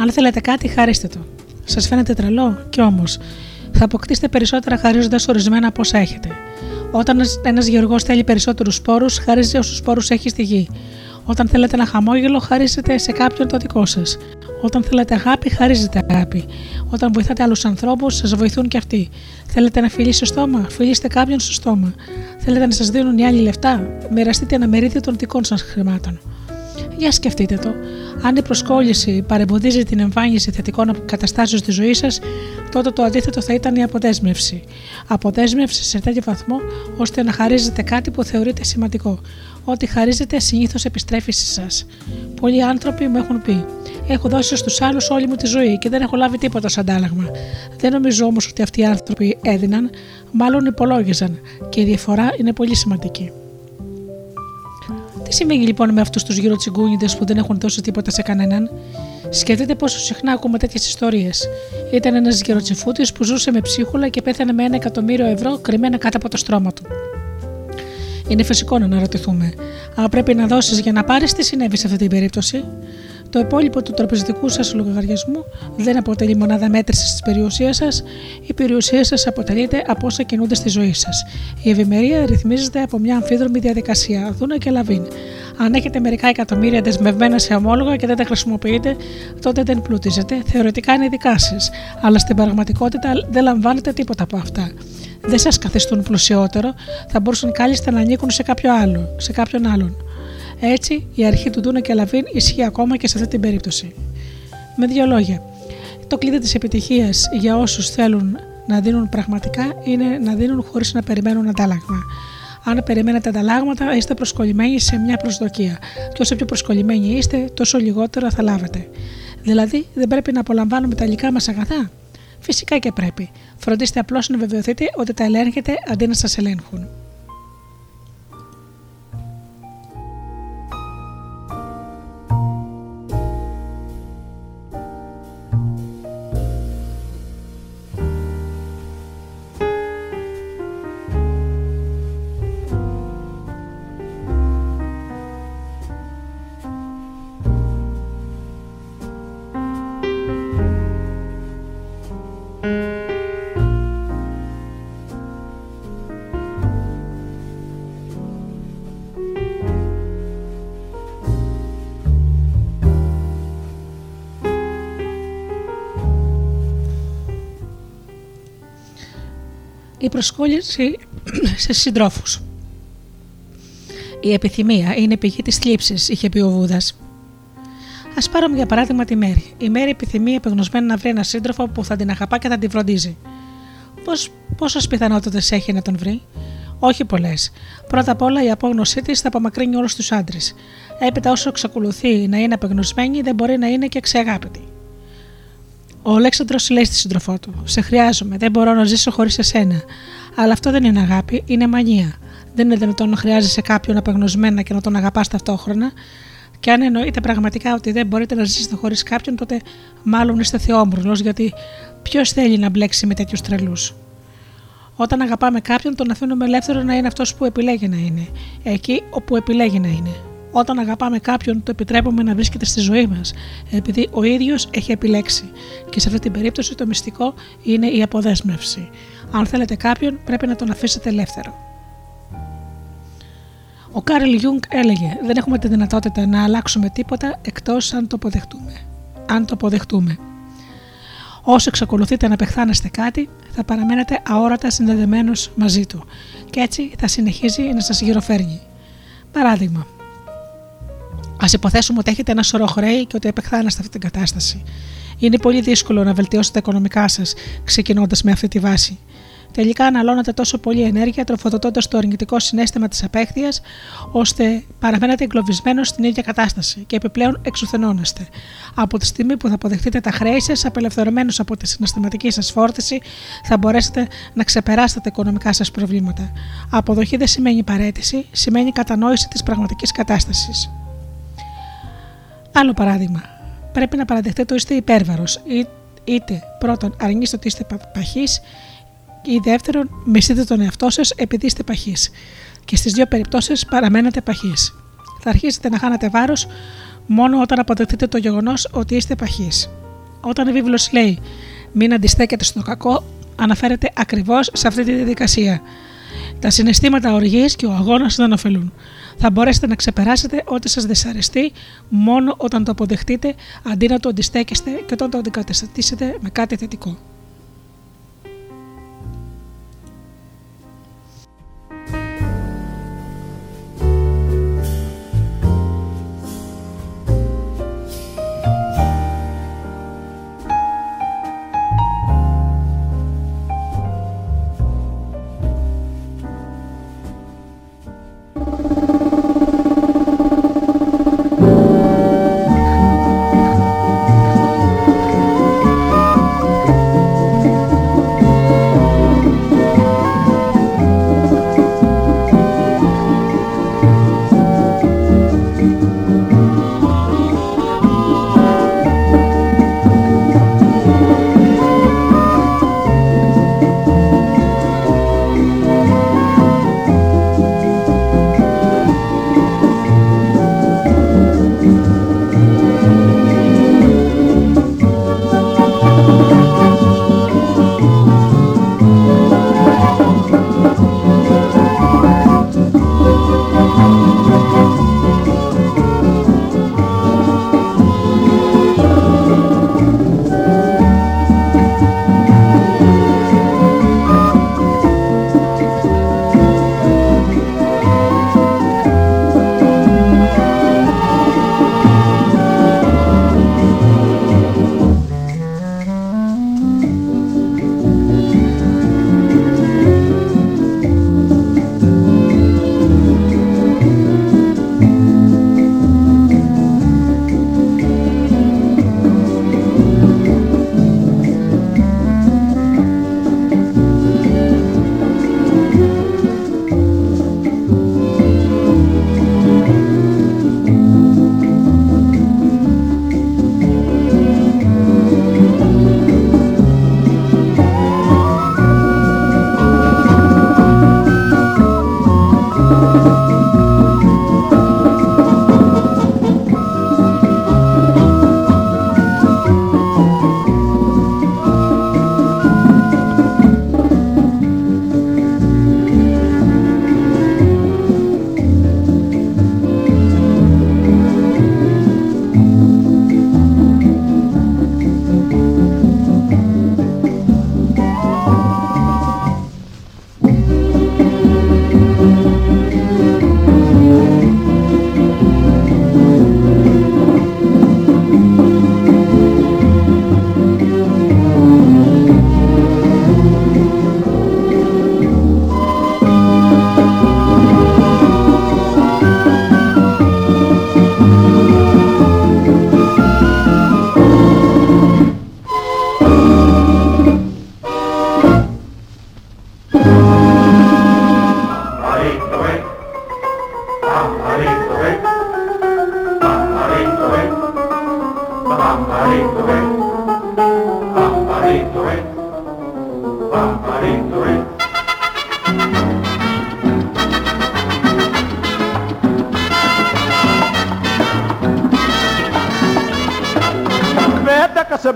Αν θέλετε κάτι, χαρίστε το. Σας φαίνεται τρελό, κι όμως θα αποκτήσετε περισσότερα χαρίζοντας ορισμένα από όσα έχετε. Όταν ένας γεωργός θέλει περισσότερους σπόρους, χαρίζει όσους σπόρους έχει στη γη. Όταν θέλετε ένα χαμόγελο, χαρίζετε σε κάποιον το δικό σας. Όταν θέλετε αγάπη, χαρίζετε αγάπη. Όταν βοηθάτε άλλους ανθρώπους, σας βοηθούν και αυτοί. Θέλετε να φιλήσει στο στόμα, φιλήστε κάποιον στο στόμα. Θέλετε να σας δίνουν οι άλλοι λεφτά, μοιραστείτε ένα μερίδιο των δικών σας χρημάτων. Για σκεφτείτε το. Αν η προσκόλληση παρεμποδίζει την εμφάνιση θετικών καταστάσεων στη ζωή σας, τότε το αντίθετο θα ήταν η αποδέσμευση. Αποδέσμευση σε τέτοιο βαθμό ώστε να χαρίζετε κάτι που θεωρείτε σημαντικό. Ό,τι χαρίζετε συνήθως επιστρέφει σε σας. Πολλοί άνθρωποι μου έχουν πει: έχω δώσει στους άλλους όλη μου τη ζωή και δεν έχω λάβει τίποτα σαν αντάλλαγμα. Δεν νομίζω όμως ότι αυτοί οι άνθρωποι έδιναν, μάλλον υπολόγιζαν, και η διαφορά είναι πολύ σημαντική. Τι συμβαίνει λοιπόν με αυτούς τους γύρω τσιγκούνιδες που δεν έχουν δώσει τίποτα σε κανέναν? Σκεφτείτε πόσο συχνά ακούμε τέτοιες ιστορίες. Ήταν ένας γεροτσιφούτης που ζούσε με ψίχουλα και πέθανε με 1.000.000 ευρώ κρυμμένα κάτω από το στρώμα του. Είναι φυσικό να αναρωτηθούμε. Αν πρέπει να δώσεις για να πάρεις, τι συνέβη σε αυτή την περίπτωση? Το υπόλοιπο του τραπεζικού σας λογαριασμού δεν αποτελεί μονάδα μέτρησης της περιουσίας σας. Η περιουσία σας αποτελείται από όσα κινούνται στη ζωή σας. Η ευημερία ρυθμίζεται από μια αμφίδρομη διαδικασία, δούνα και λαβίν. Αν έχετε μερικά εκατομμύρια δεσμευμένα σε ομόλογα και δεν τα χρησιμοποιείτε, τότε δεν πλουτίζετε. Θεωρητικά είναι δικά σας, αλλά στην πραγματικότητα δεν λαμβάνετε τίποτα από αυτά. Δεν σας καθιστούν πλουσιότερο, θα μπορούσαν κάλλιστα να ανήκουν σε κάποιον άλλον. Έτσι, η αρχή του Ντούνα και Λαβίν ισχύει ακόμα και σε αυτή την περίπτωση. Με δύο λόγια, το κλείδι της επιτυχίας για όσους θέλουν να δίνουν πραγματικά είναι να δίνουν χωρίς να περιμένουν αντάλλαγμα. Αν περιμένετε ανταλλάγματα, είστε προσκολλημένοι σε μια προσδοκία, και όσο πιο προσκολλημένοι είστε, τόσο λιγότερο θα λάβετε. Δηλαδή, δεν πρέπει να απολαμβάνουμε τα υλικά μας αγαθά? Φυσικά και πρέπει. Φροντίστε απλώς να βεβαιωθείτε ότι τα ελέγχετε αντί να σας ελέγχουν. Η προσκόλληση σε συντρόφους. Η επιθυμία είναι πηγή της θλίψης, είχε πει ο Βούδας. Ας πάρουμε για παράδειγμα τη Μέρη. Η Μέρη επιθυμεί επεγνωσμένα να βρει έναν σύντροφο που θα την αγαπά και θα την φροντίζει. Πόσες πιθανότητες έχει να τον βρει? Όχι πολλές. Πρώτα απ' όλα, η απόγνωσή της θα απομακρύνει όλους τους άντρες. Έπειτα, όσο εξακολουθεί να είναι απεγνωσμένη, δεν μπορεί να είναι και ξεαγάπητη. Ο Αλέξανδρος λέει στη σύντροφό του: σε χρειάζομαι, δεν μπορώ να ζήσω χωρίς εσένα. Αλλά αυτό δεν είναι αγάπη, είναι μανία. Δεν είναι δυνατόν να χρειάζεσαι κάποιον απεγνωσμένα και να τον αγαπάς ταυτόχρονα. Και αν εννοείτε πραγματικά ότι δεν μπορείτε να ζήσετε χωρίς κάποιον, τότε μάλλον είστε θεόμπροσλος, γιατί ποιος θέλει να μπλέξει με τέτοιους τρελούς? Όταν αγαπάμε κάποιον, τον αφήνουμε ελεύθερο να είναι αυτός που επιλέγει να είναι, εκεί όπου επιλέγει να είναι. Όταν αγαπάμε κάποιον, το επιτρέπουμε να βρίσκεται στη ζωή μας, επειδή ο ίδιος έχει επιλέξει. Και σε αυτή την περίπτωση το μυστικό είναι η αποδέσμευση. Αν θέλετε κάποιον, πρέπει να τον αφήσετε ελεύθερο. Ο Κάρλ Γιούγκ έλεγε: δεν έχουμε τη δυνατότητα να αλλάξουμε τίποτα εκτός αν το αποδεχτούμε. Όσο εξακολουθείτε να απεχθάνεστε κάτι, θα παραμένετε αόρατα συνδεδεμένος μαζί του, και έτσι θα συνεχίζει να σας γυροφέρνει. Παράδειγμα. Ας υποθέσουμε ότι έχετε ένα σωρό χρέη και ότι επεχθάνεστε αυτή την κατάσταση. Είναι πολύ δύσκολο να βελτιώσετε τα οικονομικά σας ξεκινώντας με αυτή τη βάση. Τελικά αναλώνετε τόσο πολύ ενέργεια, τροφοδοτώντας το αρνητικό συναίσθημα της απέχθειας, ώστε παραμένετε εγκλωβισμένος στην ίδια κατάσταση και επιπλέον εξουθενώνεστε. Από τη στιγμή που θα αποδεχτείτε τα χρέη σας, απελευθερωμένος από τη συναισθηματική σας φόρτιση, θα μπορέσετε να ξεπεράσετε τα οικονομικά σας προβλήματα. Αποδοχή δεν σημαίνει παραίτηση, σημαίνει κατανόηση της πραγματικής κατάστασης. Άλλο παράδειγμα. Πρέπει να παραδεχτείτε ότι είστε υπέρβαρος. Είτε πρώτον αρνείστε ότι είστε παχής, ή δεύτερον μισείτε τον εαυτό σας επειδή είστε παχής. Και στις δύο περιπτώσεις παραμένετε παχής. Θα αρχίσετε να χάνετε βάρος μόνο όταν αποδεχτείτε το γεγονός ότι είστε παχείς. Όταν η βίβλος λέει «Μην αντιστέκετε στο κακό», αναφέρεται ακριβώς σε αυτή τη διαδικασία. Τα συναισθήματα οργής και ο αγώνας δεν ωφελούν. Θα μπορέσετε να ξεπεράσετε ό,τι σας δυσαρεστεί μόνο όταν το αποδεχτείτε, αντί να το αντιστέκεστε και όταν το αντικαταστήσετε με κάτι θετικό.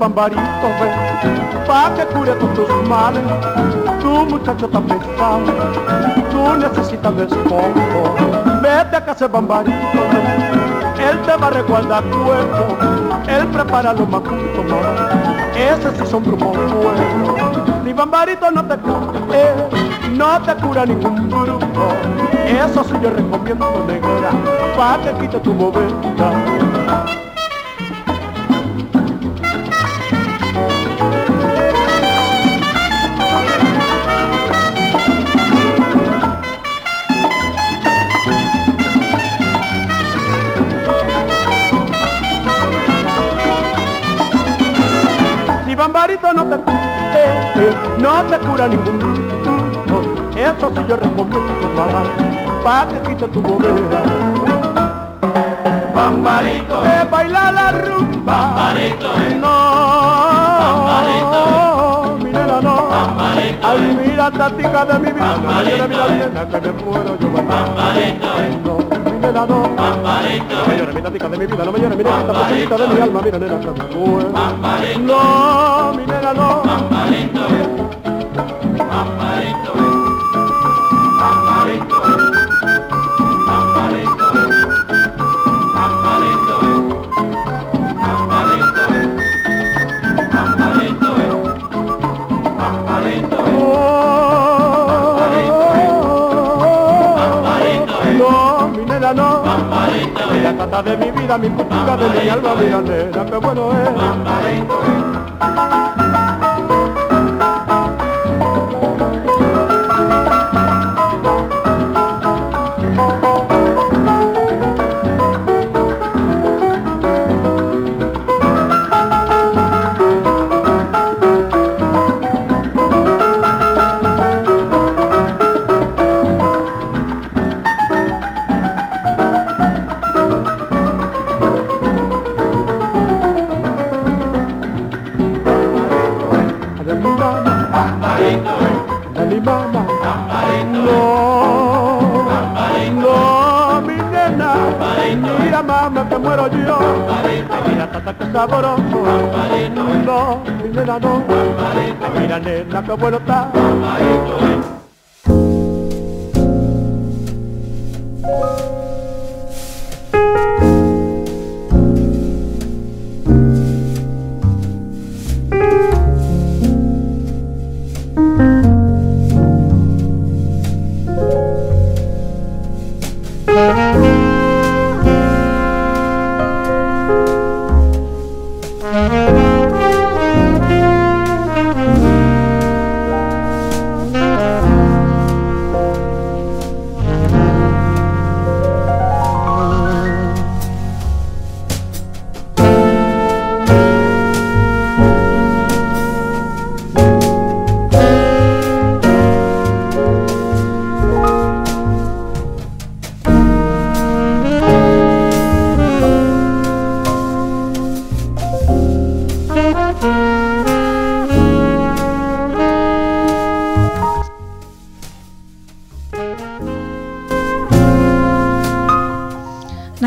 Barbarito, ven, pa' que cure todos tus males. Tu muchacho tan pesado, tú necesitas despojo. Vete a casa de Barbarito, ven, él te va a resguardar cuerpo. Él prepara los macutos, no, ese sí son brumos buenos. Ni Barbarito no te cura, no te cura ningún brujo. Eso sí yo recomiendo, negra, pa' que quite tu bobeta. No te, no te cura ningún mundo. Eso sí yo recomiendo tu mamá, pa' que quite tu bobera. Bambarito, baila la rumba. Bambarito, no. Bambarito, mira no. Bambarito. Ay, mira, tática de mi vida, mira, mira, que me puedo yo matar. No, mira, no, mira, mi tática de mi vida, no me llores, mira, esta pasadita de mi alma, mira, nena, que me puedo. No, mira, no. De mi vida, mi putica, de mi alma, mira, nena, qué bueno es.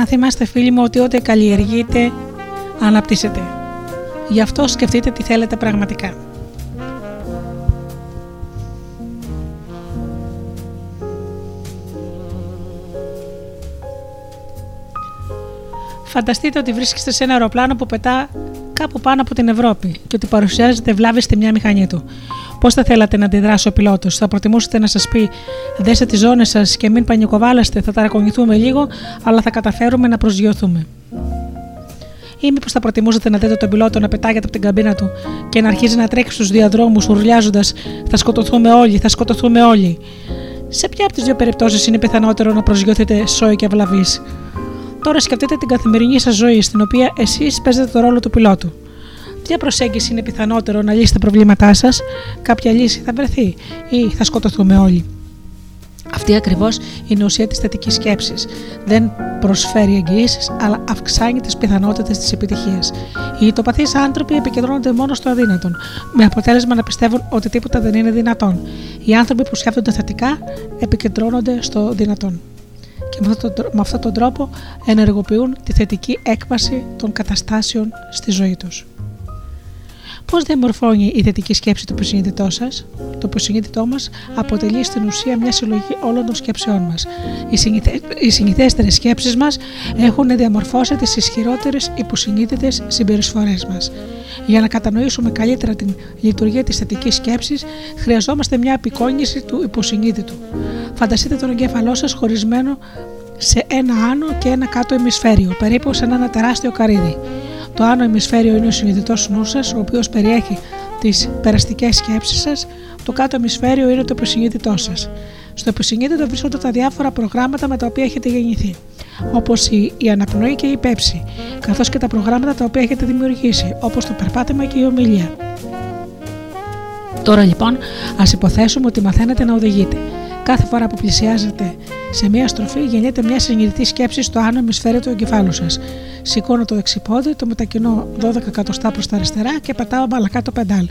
Θυμάστε φίλοι μου ότι ό,τι καλλιεργείτε αναπτύσσετε. Γι' αυτό σκεφτείτε τι θέλετε πραγματικά. Φανταστείτε ότι βρίσκεστε σε ένα αεροπλάνο που πετά κάπου πάνω από την Ευρώπη και ότι παρουσιάζεται βλάβη στη μια μηχανή του. Πώς θα θέλατε να αντιδράσει ο πιλότος? Θα προτιμούσατε να σας πει «Δέστε τις ζώνες σας και μην πανικοβάλλεστε, θα ταρακονηθούμε λίγο, αλλά θα καταφέρουμε να προσγειωθούμε». Ή μήπως θα προτιμούσατε να δείτε τον πιλότο να πετάγεται από την καμπίνα του και να αρχίζει να τρέχει στους διαδρόμους ουρλιάζοντας «Θα σκοτωθούμε όλοι, θα σκοτωθούμε όλοι». Σε ποια από τις δύο περιπτώσεις είναι πιθανότερο να προσγειωθείτε σόι και αυλαβείς? Τώρα σκεφτείτε την καθημερινή σας ζωή, στην οποία εσείς παίζετε το ρόλο του πιλότου. Ποια προσέγγιση είναι πιθανότερο να λύσει τα προβλήματά σας? Κάποια λύση θα βρεθεί ή θα σκοτωθούμε όλοι? Αυτή ακριβώς είναι η ουσία της θετικής σκέψης. Δεν προσφέρει εγγυήσεις, αλλά αυξάνει τις πιθανότητες της επιτυχίας. Οι ητοπαθείς άνθρωποι επικεντρώνονται μόνο στο αδύνατον, με αποτέλεσμα να πιστεύουν ότι τίποτα δεν είναι δυνατόν. Οι άνθρωποι που σκέφτονται θετικά επικεντρώνονται στο δυνατόν. Και με αυτόν τον τρόπο ενεργοποιούν τη θετική έκβαση των καταστάσεων στη ζωή τους. Πώς διαμορφώνει η θετική σκέψη το υποσυνείδητό σας? Το υποσυνείδητό μας αποτελεί στην ουσία μια συλλογή όλων των σκέψεών μας. Οι συνηθέστερες σκέψεις μας έχουν διαμορφώσει τις ισχυρότερες υποσυνείδητες συμπεριφορές μας. Για να κατανοήσουμε καλύτερα την λειτουργία της θετικής σκέψης, χρειαζόμαστε μια απεικόνηση του υποσυνείδητου. Φανταστείτε τον εγκέφαλό σας χωρισμένο σε ένα άνω και ένα κάτω ημισφαίριο, περίπου σαν ένα τεράστιο καρύδι. Το άνω ημισφαίριο είναι ο συνειδητός νους σας, ο οποίος περιέχει τις περαστικές σκέψεις σας. Το κάτω ημισφαίριο είναι το υποσυνείδητό σας. Στο υποσυνείδητο βρίσκονται τα διάφορα προγράμματα με τα οποία έχετε γεννηθεί, όπως η αναπνοή και η πέψη, καθώς και τα προγράμματα τα οποία έχετε δημιουργήσει, όπως το περπάτημα και η ομιλία. Τώρα λοιπόν, ας υποθέσουμε ότι μαθαίνετε να οδηγείτε. Κάθε φορά που πλησιάζετε σε μία στροφή, γεννιέται μια συνειδητή σκέψη στο άνω ημισφαίριο του εγκεφάλου σας. Σηκώνω το δεξιπόδι, το μετακινώ 12 εκατοστά προς τα αριστερά και πατάω μπαλακά το πεντάλ.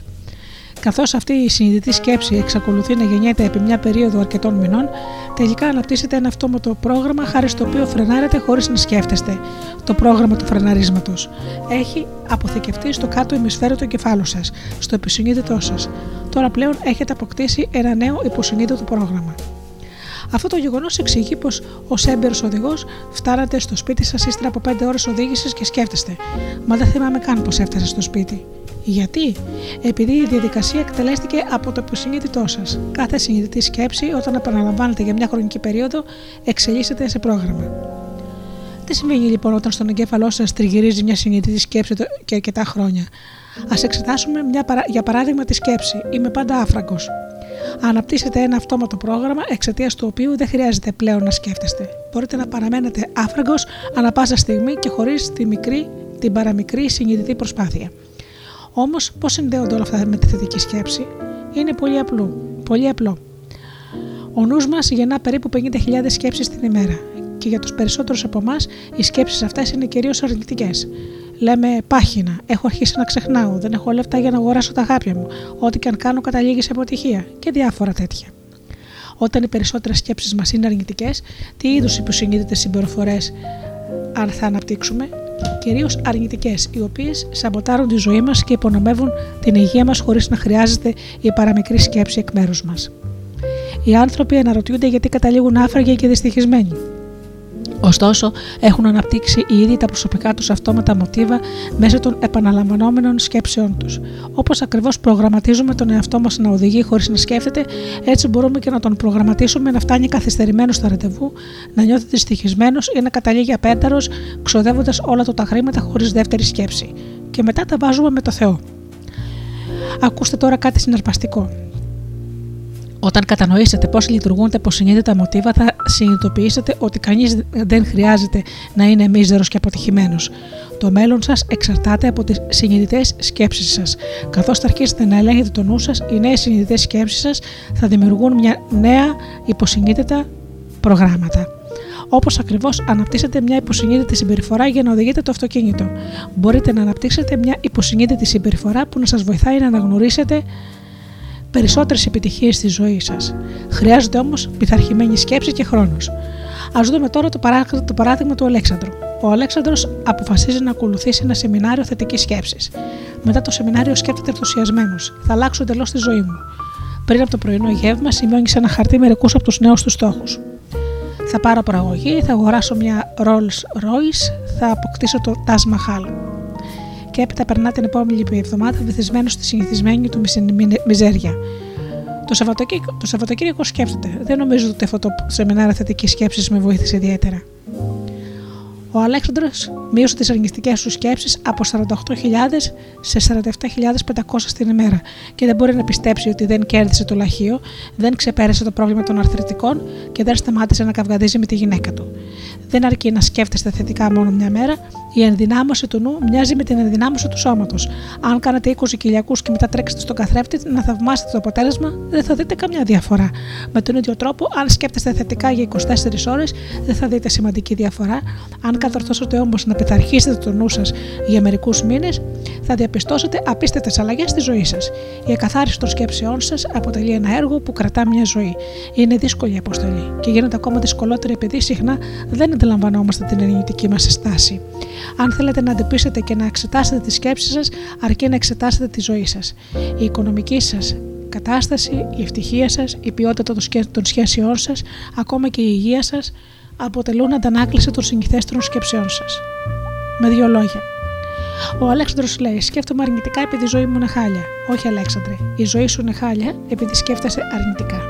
Καθώς αυτή η συνειδητή σκέψη εξακολουθεί να γεννιέται επί μια περίοδο αρκετών μηνών, τελικά αναπτύσσεται ένα αυτόματο πρόγραμμα χάρη στο οποίο φρενάρετε χωρίς να σκέφτεστε. Το πρόγραμμα του φρεναρίσματος έχει αποθηκευτεί στο κάτω ημισφαίριο του εγκεφάλου σας, στο επισυνείδητό σας. Τώρα πλέον έχετε αποκτήσει ένα νέο υποσυνείδητο πρόγραμμα. Αυτό το γεγονός εξηγεί πως ως έμπειρος οδηγός φτάνατε στο σπίτι σας ύστερα από 5 ώρες οδήγησης και σκέφτεστε. Μα δεν θυμάμαι καν πως έφτασα στο σπίτι. Γιατί? Επειδή η διαδικασία εκτελέστηκε από το υποσυνείδητό σας. Κάθε συνειδητή σκέψη, όταν επαναλαμβάνεται για μια χρονική περίοδο, εξελίσσεται σε πρόγραμμα. Τι συμβαίνει λοιπόν όταν στον εγκέφαλό σας τριγυρίζει μια συνειδητή σκέψη και αρκετά χρόνια? Ας εξετάσουμε για παράδειγμα τη σκέψη. Είμαι πάντα άφραγκος. Αναπτύσσετε ένα αυτόματο πρόγραμμα εξαιτίας του οποίου δεν χρειάζεται πλέον να σκέφτεστε. Μπορείτε να παραμένετε άφραγκος ανα πάσα στιγμή και χωρίς την παραμικρή συνειδητή προσπάθεια. Όμως, πώς συνδέονται όλα αυτά με τη θετική σκέψη? Είναι πολύ απλό. Ο νους μας γεννά περίπου 50.000 σκέψεις την ημέρα και για τους περισσότερους από εμάς οι σκέψεις αυτές είναι κυρίως αρνητικές. Λέμε πάχινα, έχω αρχίσει να ξεχνάω, δεν έχω λεφτά για να αγοράσω τα αγάπια μου, ό,τι και αν κάνω καταλήγει σε αποτυχία και διάφορα τέτοια. Όταν οι περισσότερες σκέψεις μας είναι αρνητικές, τι είδους υποσυνείδητες συμπεριφορές αν θα αναπτύξουμε? Κυρίως αρνητικές, οι οποίες σαμποτάρουν τη ζωή μας και υπονομεύουν την υγεία μας χωρίς να χρειάζεται η παραμικρή σκέψη εκ μέρους μας. Οι άνθρωποι αναρωτιούνται γιατί καταλήγουν άφραγοι και δυστυχισμένοι. Ωστόσο, έχουν αναπτύξει ήδη τα προσωπικά τους αυτόματα μοτίβα μέσω των επαναλαμβανόμενων σκέψεών τους. Όπως ακριβώς προγραμματίζουμε τον εαυτό μας να οδηγεί χωρίς να σκέφτεται, έτσι μπορούμε και να τον προγραμματίσουμε να φτάνει καθυστερημένος στα ραντεβού, να νιώθει δυστυχισμένος ή να καταλήγει απένταρος, ξοδεύοντας όλα του τα χρήματα χωρίς δεύτερη σκέψη. Και μετά τα βάζουμε με το Θεό. Ακούστε τώρα κάτι συναρπαστικό. Όταν κατανοήσετε πώς λειτουργούν τα υποσυνείδητα μοτίβα, θα συνειδητοποιήσετε ότι κανείς δεν χρειάζεται να είναι μίζερος και αποτυχημένος. Το μέλλον σας εξαρτάται από τις συνειδητές σκέψεις σας. Καθώς θα αρχίσετε να ελέγχετε το νου σας, οι νέες συνειδητές σκέψεις σας θα δημιουργούν μια νέα υποσυνείδητα προγράμματα. Όπως ακριβώς αναπτύσσετε μια υποσυνείδητη συμπεριφορά για να οδηγείτε το αυτοκίνητο, μπορείτε να αναπτύξετε μια υποσυνείδητη συμπεριφορά που να σας βοηθάει να αναγνωρίσετε περισσότερες επιτυχίες στη ζωή σας. Χρειάζεται όμως πειθαρχημένη σκέψη και χρόνος. Ας δούμε τώρα το παράδειγμα του Αλέξανδρου. Ο Αλέξανδρος αποφασίζει να ακολουθήσει ένα σεμινάριο θετικής σκέψης. Μετά το σεμινάριο σκέφτεται ενθουσιασμένος. Θα αλλάξω εντελώς τη ζωή μου. Πριν από το πρωινό γεύμα, σημειώνει σε ένα χαρτί μερικούς από τους νέους του στόχους. Θα πάρω προαγωγή, θα αγοράσω μια Rolls Royce, θα αποκτήσω το Taj Mahal. Και έπειτα περνά την επόμενη εβδομάδα βυθισμένο στη συνηθισμένη του μιζέρια. Το Σαββατοκύριακο σκέφτεται. Δεν νομίζω ότι αυτό το σεμινάριο θετικής σκέψης με βοήθησε ιδιαίτερα. Ο Αλέξανδρος μείωσε τις αρνητικές του σκέψεις από 48.000 σε 47.500 την ημέρα και δεν μπορεί να πιστέψει ότι δεν κέρδισε το λαχείο, δεν ξεπέρασε το πρόβλημα των αρθρητικών και δεν σταμάτησε να καυγαδίζει με τη γυναίκα του. Δεν αρκεί να σκέφτεστε θετικά μόνο μια μέρα, η ενδυνάμωση του νου μοιάζει με την ενδυνάμωση του σώματος. Αν κάνετε 20 κοιλιακούς και μετά τρέξετε στον καθρέφτη να θαυμάσετε το αποτέλεσμα, δεν θα δείτε καμιά διαφορά. Με τον ίδιο τρόπο, αν σκέφτεστε θετικά για 24 ώρες, δεν θα δείτε σημαντική διαφορά. Αν κατορθώσετε όμως να πειθαρχήσετε το νου σας για μερικούς μήνες, θα διαπιστώσετε απίστευτες αλλαγές στη ζωή σας. Η εκαθάριση των σκέψεών σας αποτελεί ένα έργο που κρατά μια ζωή. Είναι δύσκολη αποστολή και γίνεται ακόμα δυσκολότερη επειδή συχνά δεν αντιλαμβανόμαστε την αρνητική μας στάση. Αν θέλετε να εντοπίσετε και να εξετάσετε τις σκέψεις σας, αρκεί να εξετάσετε τη ζωή σας. Η οικονομική σας κατάσταση, η ευτυχία σας, η ποιότητα των σχέσεών σας, ακόμα και η υγεία σας, αποτελούν αντανάκληση των συνηθέστερων σκέψεών σας. Με δύο λόγια. Ο Αλέξανδρος λέει: σκέφτομαι αρνητικά επειδή η ζωή μου είναι χάλια. Όχι, Αλέξανδρε, η ζωή σου είναι χάλια επειδή σκέφτεσαι αρνητικά.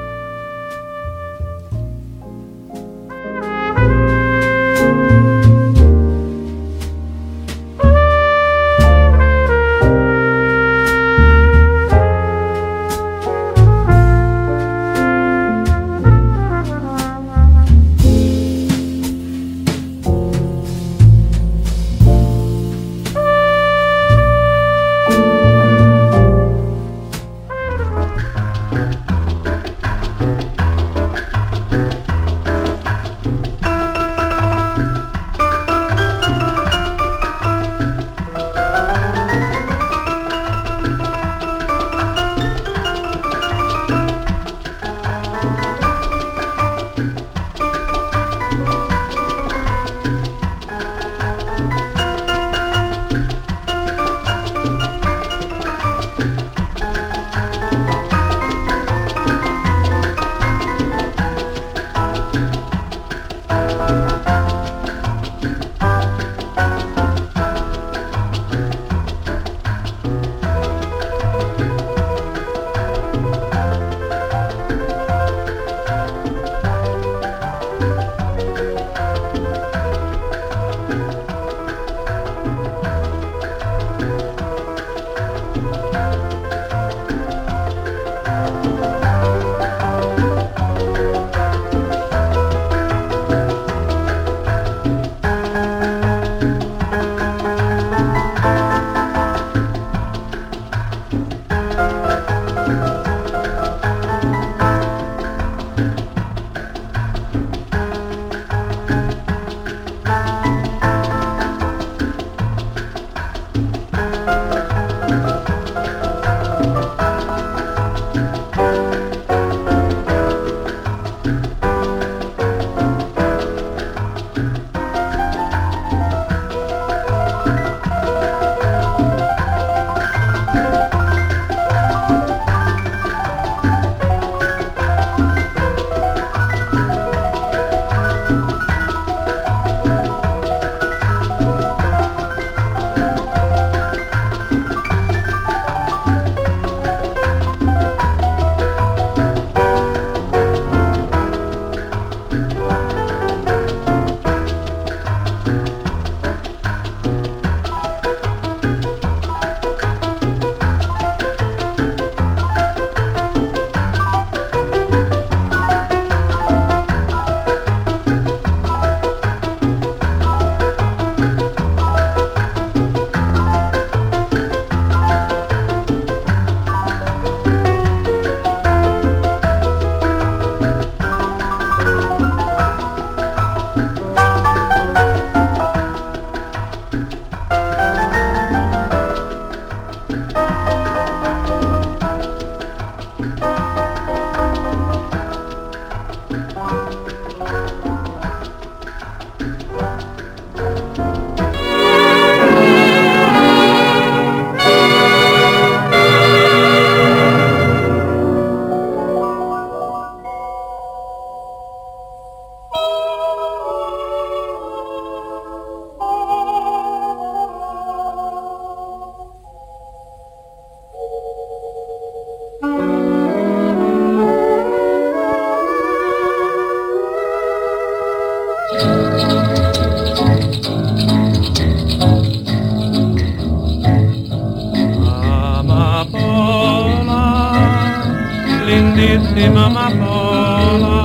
bellissima Madonna,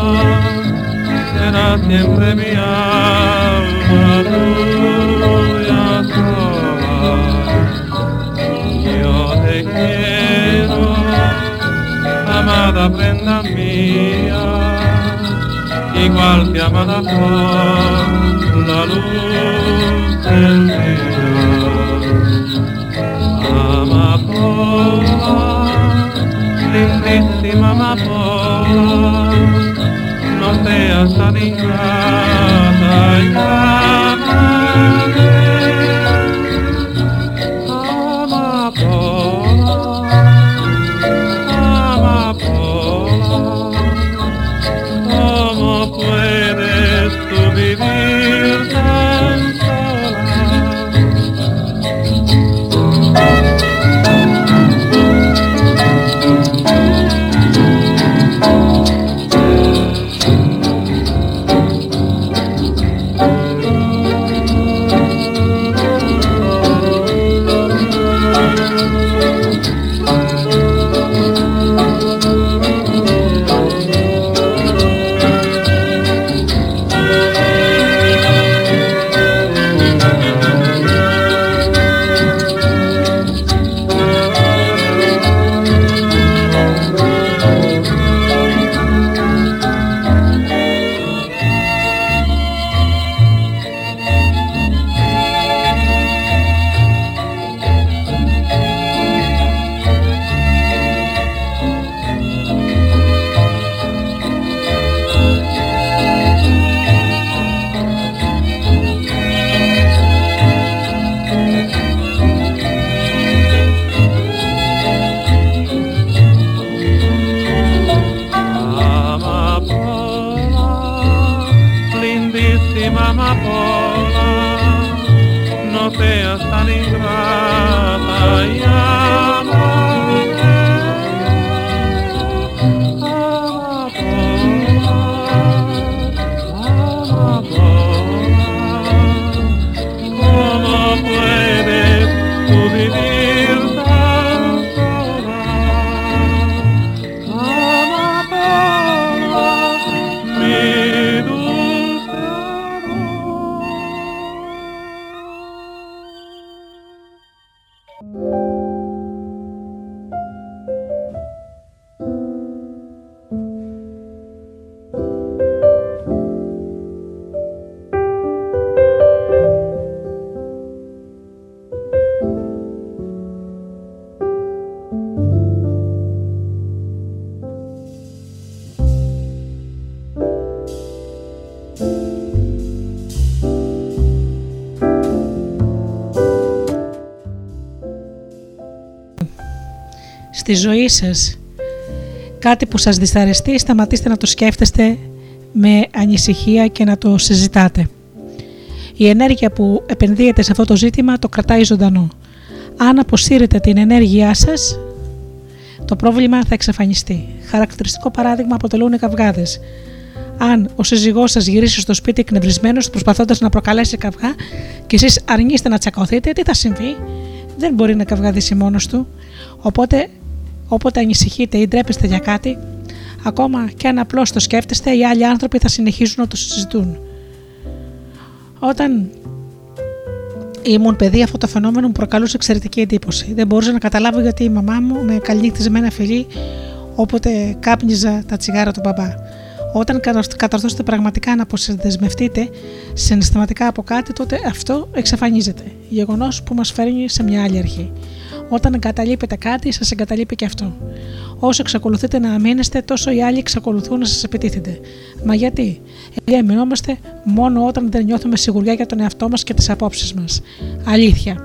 será siempre mi alma tuya sola. Yo te quiero, amada prenda mía, igual que amada por la luz del día. Amapola, lindísima amapola, no seas tan ingrata y canales. Amapola, amapola, ¿cómo puedes tú vivir tan τη ζωή σας. Κάτι που σας δυσαρεστεί, σταματήστε να το σκέφτεστε με ανησυχία και να το συζητάτε. Η ενέργεια που επενδύεται σε αυτό το ζήτημα το κρατάει ζωντανό. Αν αποσύρετε την ενέργειά σας, το πρόβλημα θα εξαφανιστεί. Χαρακτηριστικό παράδειγμα αποτελούν οι καυγάδες. Αν ο σύζυγός σας γυρίσει στο σπίτι εκνευρισμένος, προσπαθώντας να προκαλέσει καυγά και εσείς αρνείστε να τσακωθείτε, τι θα συμβεί? Δεν μπορεί να καυγαδίσει μόνος του. Οπότε, όποτε ανησυχείτε ή ντρέπεστε για κάτι, ακόμα και αν απλώς το σκέφτεστε, οι άλλοι άνθρωποι θα συνεχίζουν να το συζητούν. Όταν ήμουν παιδί, αυτό το φαινόμενο μου προκαλούσε εξαιρετική εντύπωση. Δεν μπορούσα να καταλάβω γιατί η μαμά μου με καληνύχτιζε με ένα φιλί όποτε κάπνιζα τα τσιγάρα του μπαμπά. Όταν καταρθώσετε πραγματικά να αποσυνδεσμευτείτε συναισθηματικά από κάτι, τότε αυτό εξαφανίζεται. Γεγονός που μας φέρνει σε μια άλλη αρχή. Όταν εγκαταλείπετε κάτι, σας εγκαταλείπει και αυτό. Όσο εξακολουθείτε να αμήνεστε, τόσο οι άλλοι εξακολουθούν να σας επιτίθενται. Μα γιατί? Αμυνόμαστε μόνο όταν δεν νιώθουμε σιγουριά για τον εαυτό μας και τις απόψεις μας. Αλήθεια.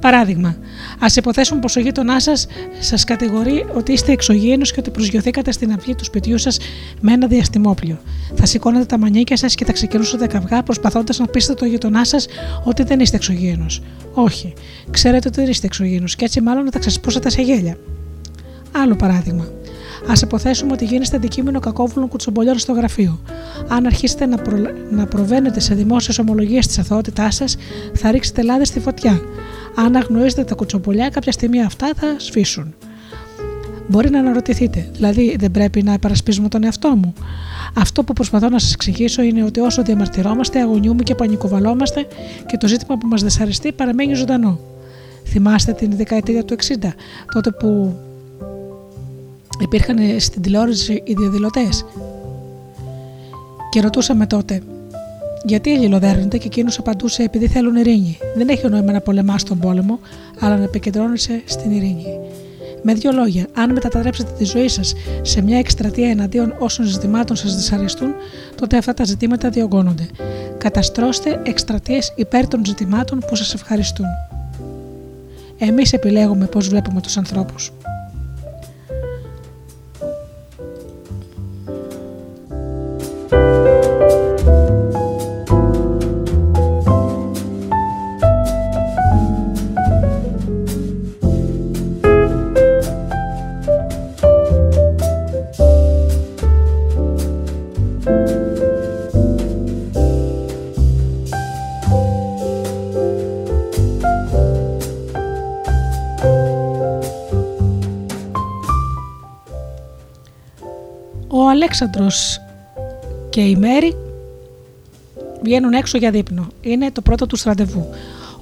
Παράδειγμα, ας υποθέσουμε πως ο γείτονάς σας κατηγορεί ότι είστε εξωγήινος και ότι προσγειωθήκατε στην αυλή του σπιτιού σας με ένα διαστημόπλιο. Θα σηκώνατε τα μανίκια σας και θα ξεκινούσατε καυγά προσπαθώντας να πείσετε τον γείτονά σας ότι δεν είστε εξωγήινος. Όχι, ξέρετε ότι δεν είστε εξωγήινος και έτσι μάλλον θα ξεσπούσατε σε γέλια. Άλλο παράδειγμα. Ας υποθέσουμε ότι γίνεστε αντικείμενο κακόβουλων κουτσομπολιών στο γραφείο. Αν αρχίσετε να προβαίνετε σε δημόσιες ομολογίες της αθωότητάς σας, θα ρίξετε λάδες στη φωτιά. Αν αγνοήσετε τα κουτσομπολιά, κάποια στιγμή αυτά θα σβήσουν. Μπορεί να αναρωτηθείτε, δηλαδή δεν πρέπει να υπερασπίζουμε τον εαυτό μου. Αυτό που προσπαθώ να σας εξηγήσω είναι ότι όσο διαμαρτυρόμαστε, αγωνιούμε και πανικοβαλόμαστε και το ζήτημα που μας δυσαρεστεί παραμένει ζωντανό. Θυμάστε την δεκαετία του 60, τότε που υπήρχαν στην τηλεόραση οι διαδηλωτές. Και ρωτούσαμε τότε, γιατί αλληλοδέρνονται και εκείνους απαντούσε επειδή θέλουν ειρήνη. Δεν έχει νόημα να πολεμάς τον πόλεμο, αλλά να επικεντρώνεσαι στην ειρήνη. Με δύο λόγια, αν μετατρέψετε τη ζωή σας σε μια εκστρατεία εναντίον όσων ζητημάτων σας δυσαρεστούν, τότε αυτά τα ζητήματα διωγγώνονται. Καταστρώστε εκστρατείες υπέρ των ζητημάτων που σας ευχαριστούν. Εμείς επιλέγουμε πώς βλέπουμε τους ανθρώπους. Ο Αλέξανδρος και η Μέρη βγαίνουν έξω για δείπνο. Είναι το πρώτο τους ραντεβού.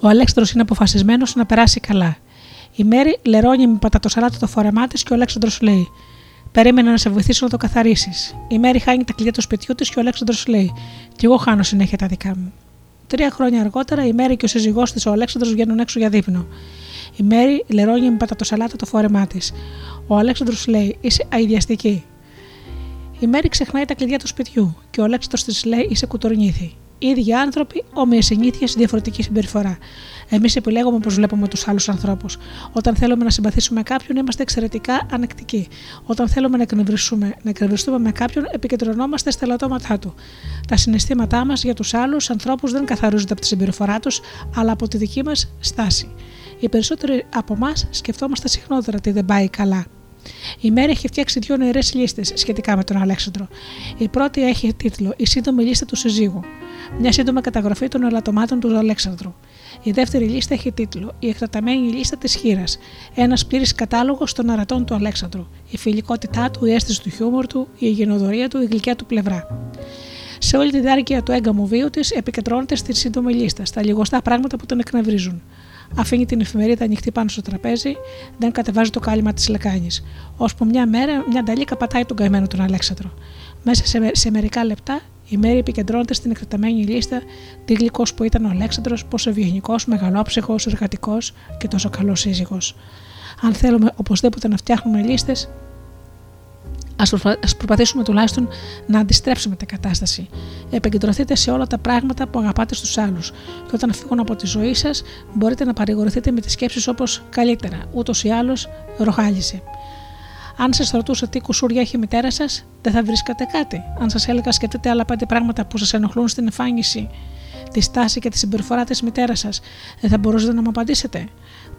Ο Αλέξανδρος είναι αποφασισμένος να περάσει καλά. Η Μέρη λερώνει με πατατοσαλάτα το φορεμά της και ο Αλέξανδρος λέει: «Περίμενα να σε βοηθήσω να το καθαρίσεις». Η Μέρη χάνει τα κλειδιά του σπιτιού της και ο Αλέξανδρος λέει: «Κι εγώ χάνω συνέχεια τα δικά μου». 3 χρόνια αργότερα η Μέρη και ο σύζυγός της, ο Αλέξανδρος, βγαίνουν έξω για δείπνο. Η Μέρη λερώνει με πατατοσαλάτα το φορεμά της. Ο Αλέξανδρος λέει: «Είσαι αηδιαστική». Η Μέρη ξεχνάει τα κλειδιά του σπιτιού και ο Αλέξανδρος της λέει: «Είσαι κουτορνήθη». Οι ίδιοι άνθρωποι, όμοιες συνήθειες, διαφορετική συμπεριφορά. Εμείς επιλέγουμε πώς βλέπουμε τους άλλους ανθρώπους. Όταν θέλουμε να συμπαθήσουμε κάποιον, είμαστε εξαιρετικά ανεκτικοί. Όταν θέλουμε να εκνευριστούμε με κάποιον, επικεντρωνόμαστε στα ελαττώματά του. Τα συναισθήματά μας για τους άλλους ανθρώπους δεν καθαρίζονται από τη συμπεριφορά τους, αλλά από τη δική μας στάση. Οι περισσότεροι από εμάς σκεφτόμαστε συχνότερα τι δεν πάει καλά. Η Μέρη έχει φτιάξει 2 νεαρές λίστες σχετικά με τον Αλέξανδρο. Η πρώτη έχει τίτλο «Η σύντομη λίστα του συζύγου», μια σύντομη καταγραφή των ελαττωμάτων του Αλέξανδρου. Η δεύτερη λίστα έχει τίτλο «Η εκτεταμένη λίστα της χήρας», ένας πλήρης κατάλογος των αρατών του Αλέξανδρου, η φιλικότητά του, η αίσθηση του χιούμορ του, η γενοδορία του, η γλυκιά του πλευρά. Σε όλη τη διάρκεια του έγκαμου βίου της επικεντρώνεται στη σύντομη λίστα, στα λιγοστά πράγματα που τον εκνευρίζουν. Αφήνει την εφημερίδα ανοιχτή πάνω στο τραπέζι, δεν κατεβάζει το κάλυμα της λεκάνης. Ώσπου μια μέρα μια νταλίκα πατάει τον καημένο τον Αλέξανδρο. Μέσα σε μερικά λεπτά η Μέρη επικεντρώνεται στην εκτεταμένη λίστα, τι γλυκός που ήταν ο Αλέξανδρος, πόσο ευγενικός, μεγαλόψυχος, εργατικός και τόσο καλός σύζυγος. Αν θέλουμε οπωσδήποτε να φτιάχνουμε λίστες, ας προσπαθήσουμε τουλάχιστον να αντιστρέψουμε την κατάσταση. Επικεντρωθείτε σε όλα τα πράγματα που αγαπάτε στους άλλους και όταν φύγουν από τη ζωή σας μπορείτε να παρηγορηθείτε με τις σκέψεις όπως «καλύτερα, ούτως ή άλλως ροχάλισε». Αν σας ρωτούσα τι κουσούρια έχει η μητέρα σας, δεν θα βρίσκατε κάτι. Αν σας έλεγα σκεφτείτε άλλα 5 πράγματα που σας ενοχλούν στην εμφάνιση, τη στάση και τη συμπεριφορά της μητέρας σας, δεν θα μπορούσατε να μου απαντήσετε.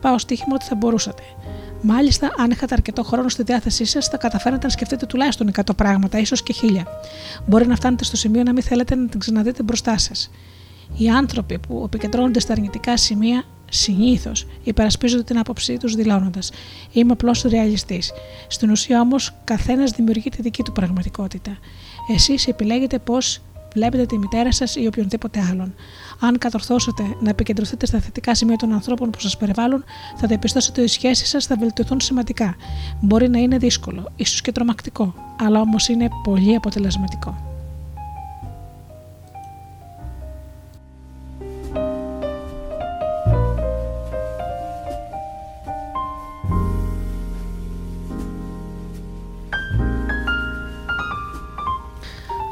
Πάω στοίχημα ότι θα μπορούσατε. Μάλιστα, αν είχατε αρκετό χρόνο στη διάθεσή σας, θα καταφέρατε να σκεφτείτε τουλάχιστον 100 πράγματα, ίσως και 1000. Μπορεί να φτάνετε στο σημείο να μην θέλετε να την ξαναδείτε μπροστά σας. Οι άνθρωποι που επικεντρώνονται στα αρνητικά σημεία συνήθως υπερασπίζονται την άποψή τους δηλώνοντας: «Είμαι απλώς ρεαλιστής». Στην ουσία όμως, καθένας δημιουργεί τη δική του πραγματικότητα. Εσείς επιλέγετε πώς βλέπετε τη μητέρα σας ή οποιονδήποτε άλλον. Αν κατορθώσετε να επικεντρωθείτε στα θετικά σημεία των ανθρώπων που σας περιβάλλουν, θα διαπιστώσετε ότι οι σχέσεις σας θα βελτιωθούν σημαντικά. Μπορεί να είναι δύσκολο, ίσως και τρομακτικό, αλλά όμως είναι πολύ αποτελεσματικό.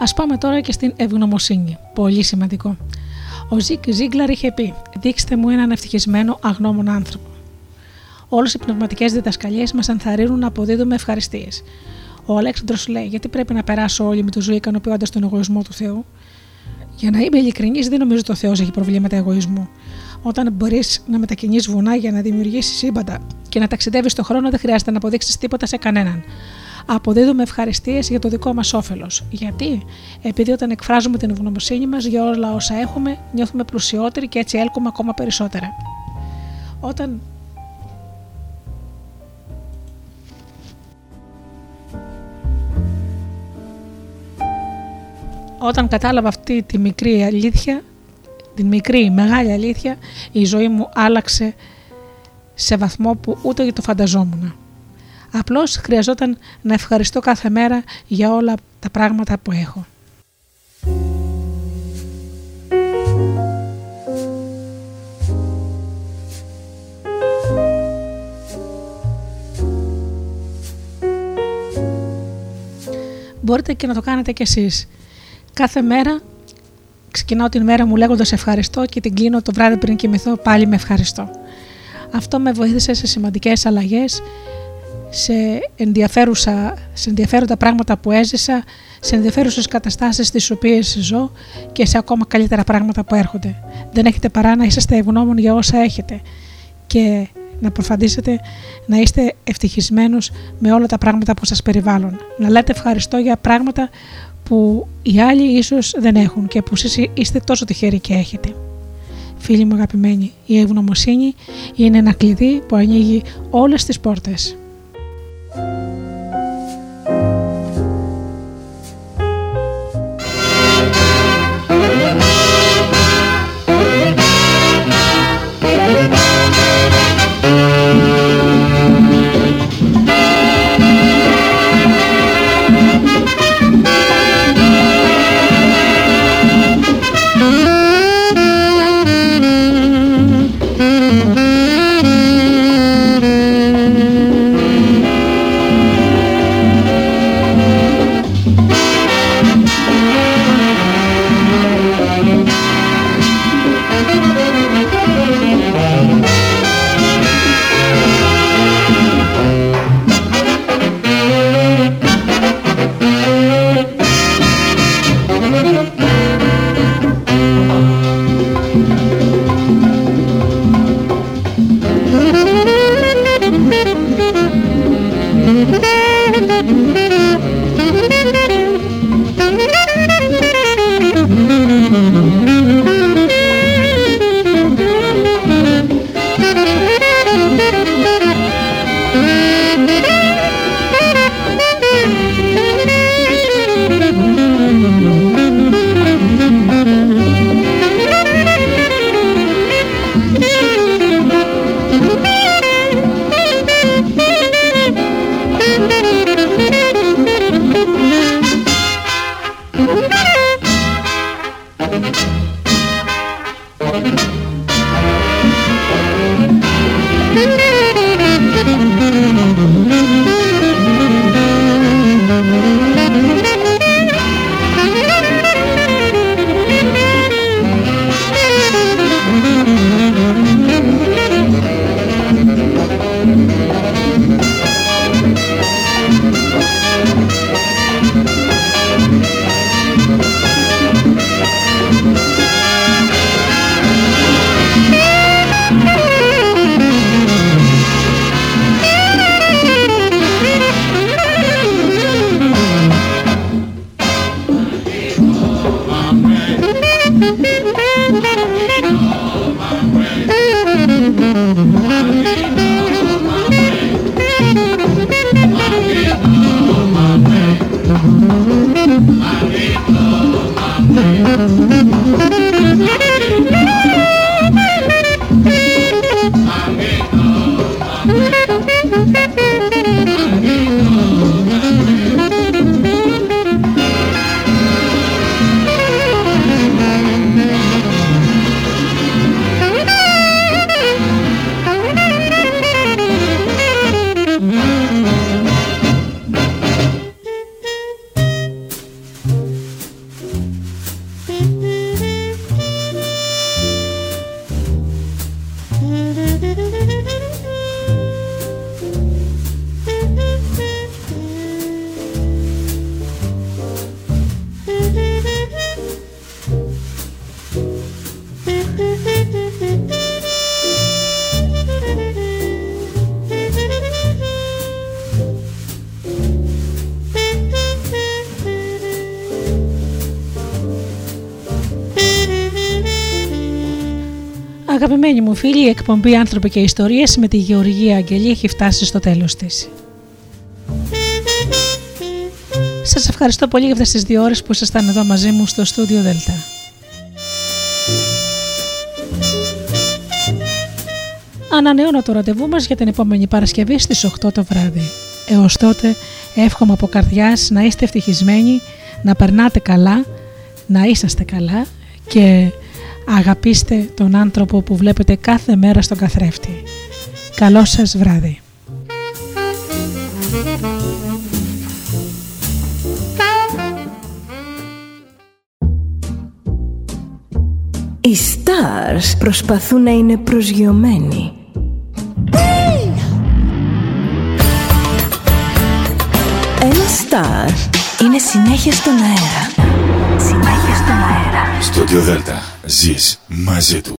Ας πάμε τώρα και στην ευγνωμοσύνη. Πολύ σημαντικό. Ο Zig Ziglar είχε πει: «Δείξτε μου έναν ευτυχισμένο αγνώμονα άνθρωπο». Όλες οι πνευματικές διδασκαλίες μας ενθαρρύνουν να αποδίδουμε ευχαριστίες. Ο Αλέξανδρος λέει: «Γιατί πρέπει να περάσω όλη μου τη ζωή ικανοποιώντας τον εγωισμό του Θεού? Για να είμαι ειλικρινής, δεν νομίζω ότι ο Θεός έχει προβλήματα εγωισμού. Όταν μπορείς να μετακινείς βουνά για να δημιουργήσεις σύμπαντα και να ταξιδεύεις στον χρόνο, δεν χρειάζεται να αποδείξεις τίποτα σε κανέναν». Αποδίδουμε ευχαριστίες για το δικό μας όφελος. Γιατί? Επειδή όταν εκφράζουμε την ευγνωμοσύνη μας για όλα όσα έχουμε, νιώθουμε πλουσιότεροι και έτσι έλκουμε ακόμα περισσότερα. Όταν κατάλαβα αυτή τη μικρή αλήθεια, την μικρή μεγάλη αλήθεια, η ζωή μου άλλαξε σε βαθμό που ούτε το φανταζόμουν. Απλώς χρειαζόταν να ευχαριστώ κάθε μέρα για όλα τα πράγματα που έχω. Μπορείτε και να το κάνετε κι εσείς. Κάθε μέρα ξεκινάω την μέρα μου λέγοντας ευχαριστώ και την κλείνω το βράδυ πριν κοιμηθώ πάλι με ευχαριστώ. Αυτό με βοήθησε σε σημαντικές αλλαγές, σε ενδιαφέροντα πράγματα που έζησα, σε ενδιαφέρουσες καταστάσεις στις οποίες ζω και σε ακόμα καλύτερα πράγματα που έρχονται. Δεν έχετε παρά να είσαστε ευγνώμων για όσα έχετε και να προσπαθήσετε να είστε ευτυχισμένους με όλα τα πράγματα που σας περιβάλλουν. Να λέτε ευχαριστώ για πράγματα που οι άλλοι ίσως δεν έχουν και που εσείς είστε τόσο τυχεροί και έχετε. Φίλοι μου αγαπημένοι, η ευγνωμοσύνη είναι ένα κλειδί που ανοίγει όλες τις πόρτες. Αγαπημένοι μου φίλοι, η εκπομπή «Άνθρωποι και Ιστορίες» με τη Γεωργία Αγγελή έχει φτάσει στο τέλος της. Σας ευχαριστώ πολύ για αυτές τις 2 ώρες που ήσασταν εδώ μαζί μου στο Studio Delta. Ανανεώνω το ραντεβού μας για την επόμενη Παρασκευή στις 8 το βράδυ. Έως τότε εύχομαι από καρδιάς να είστε ευτυχισμένοι, να περνάτε καλά, να είσαστε καλά και αγαπήστε τον άνθρωπο που βλέπετε κάθε μέρα στον καθρέφτη. Καλό σας βράδυ. Οι stars προσπαθούν να είναι προσγειωμένοι. Ένα στάρ είναι συνέχεια στον αέρα. Συνέχεια στον αέρα. Studio Delta. Ζεις μαζί του.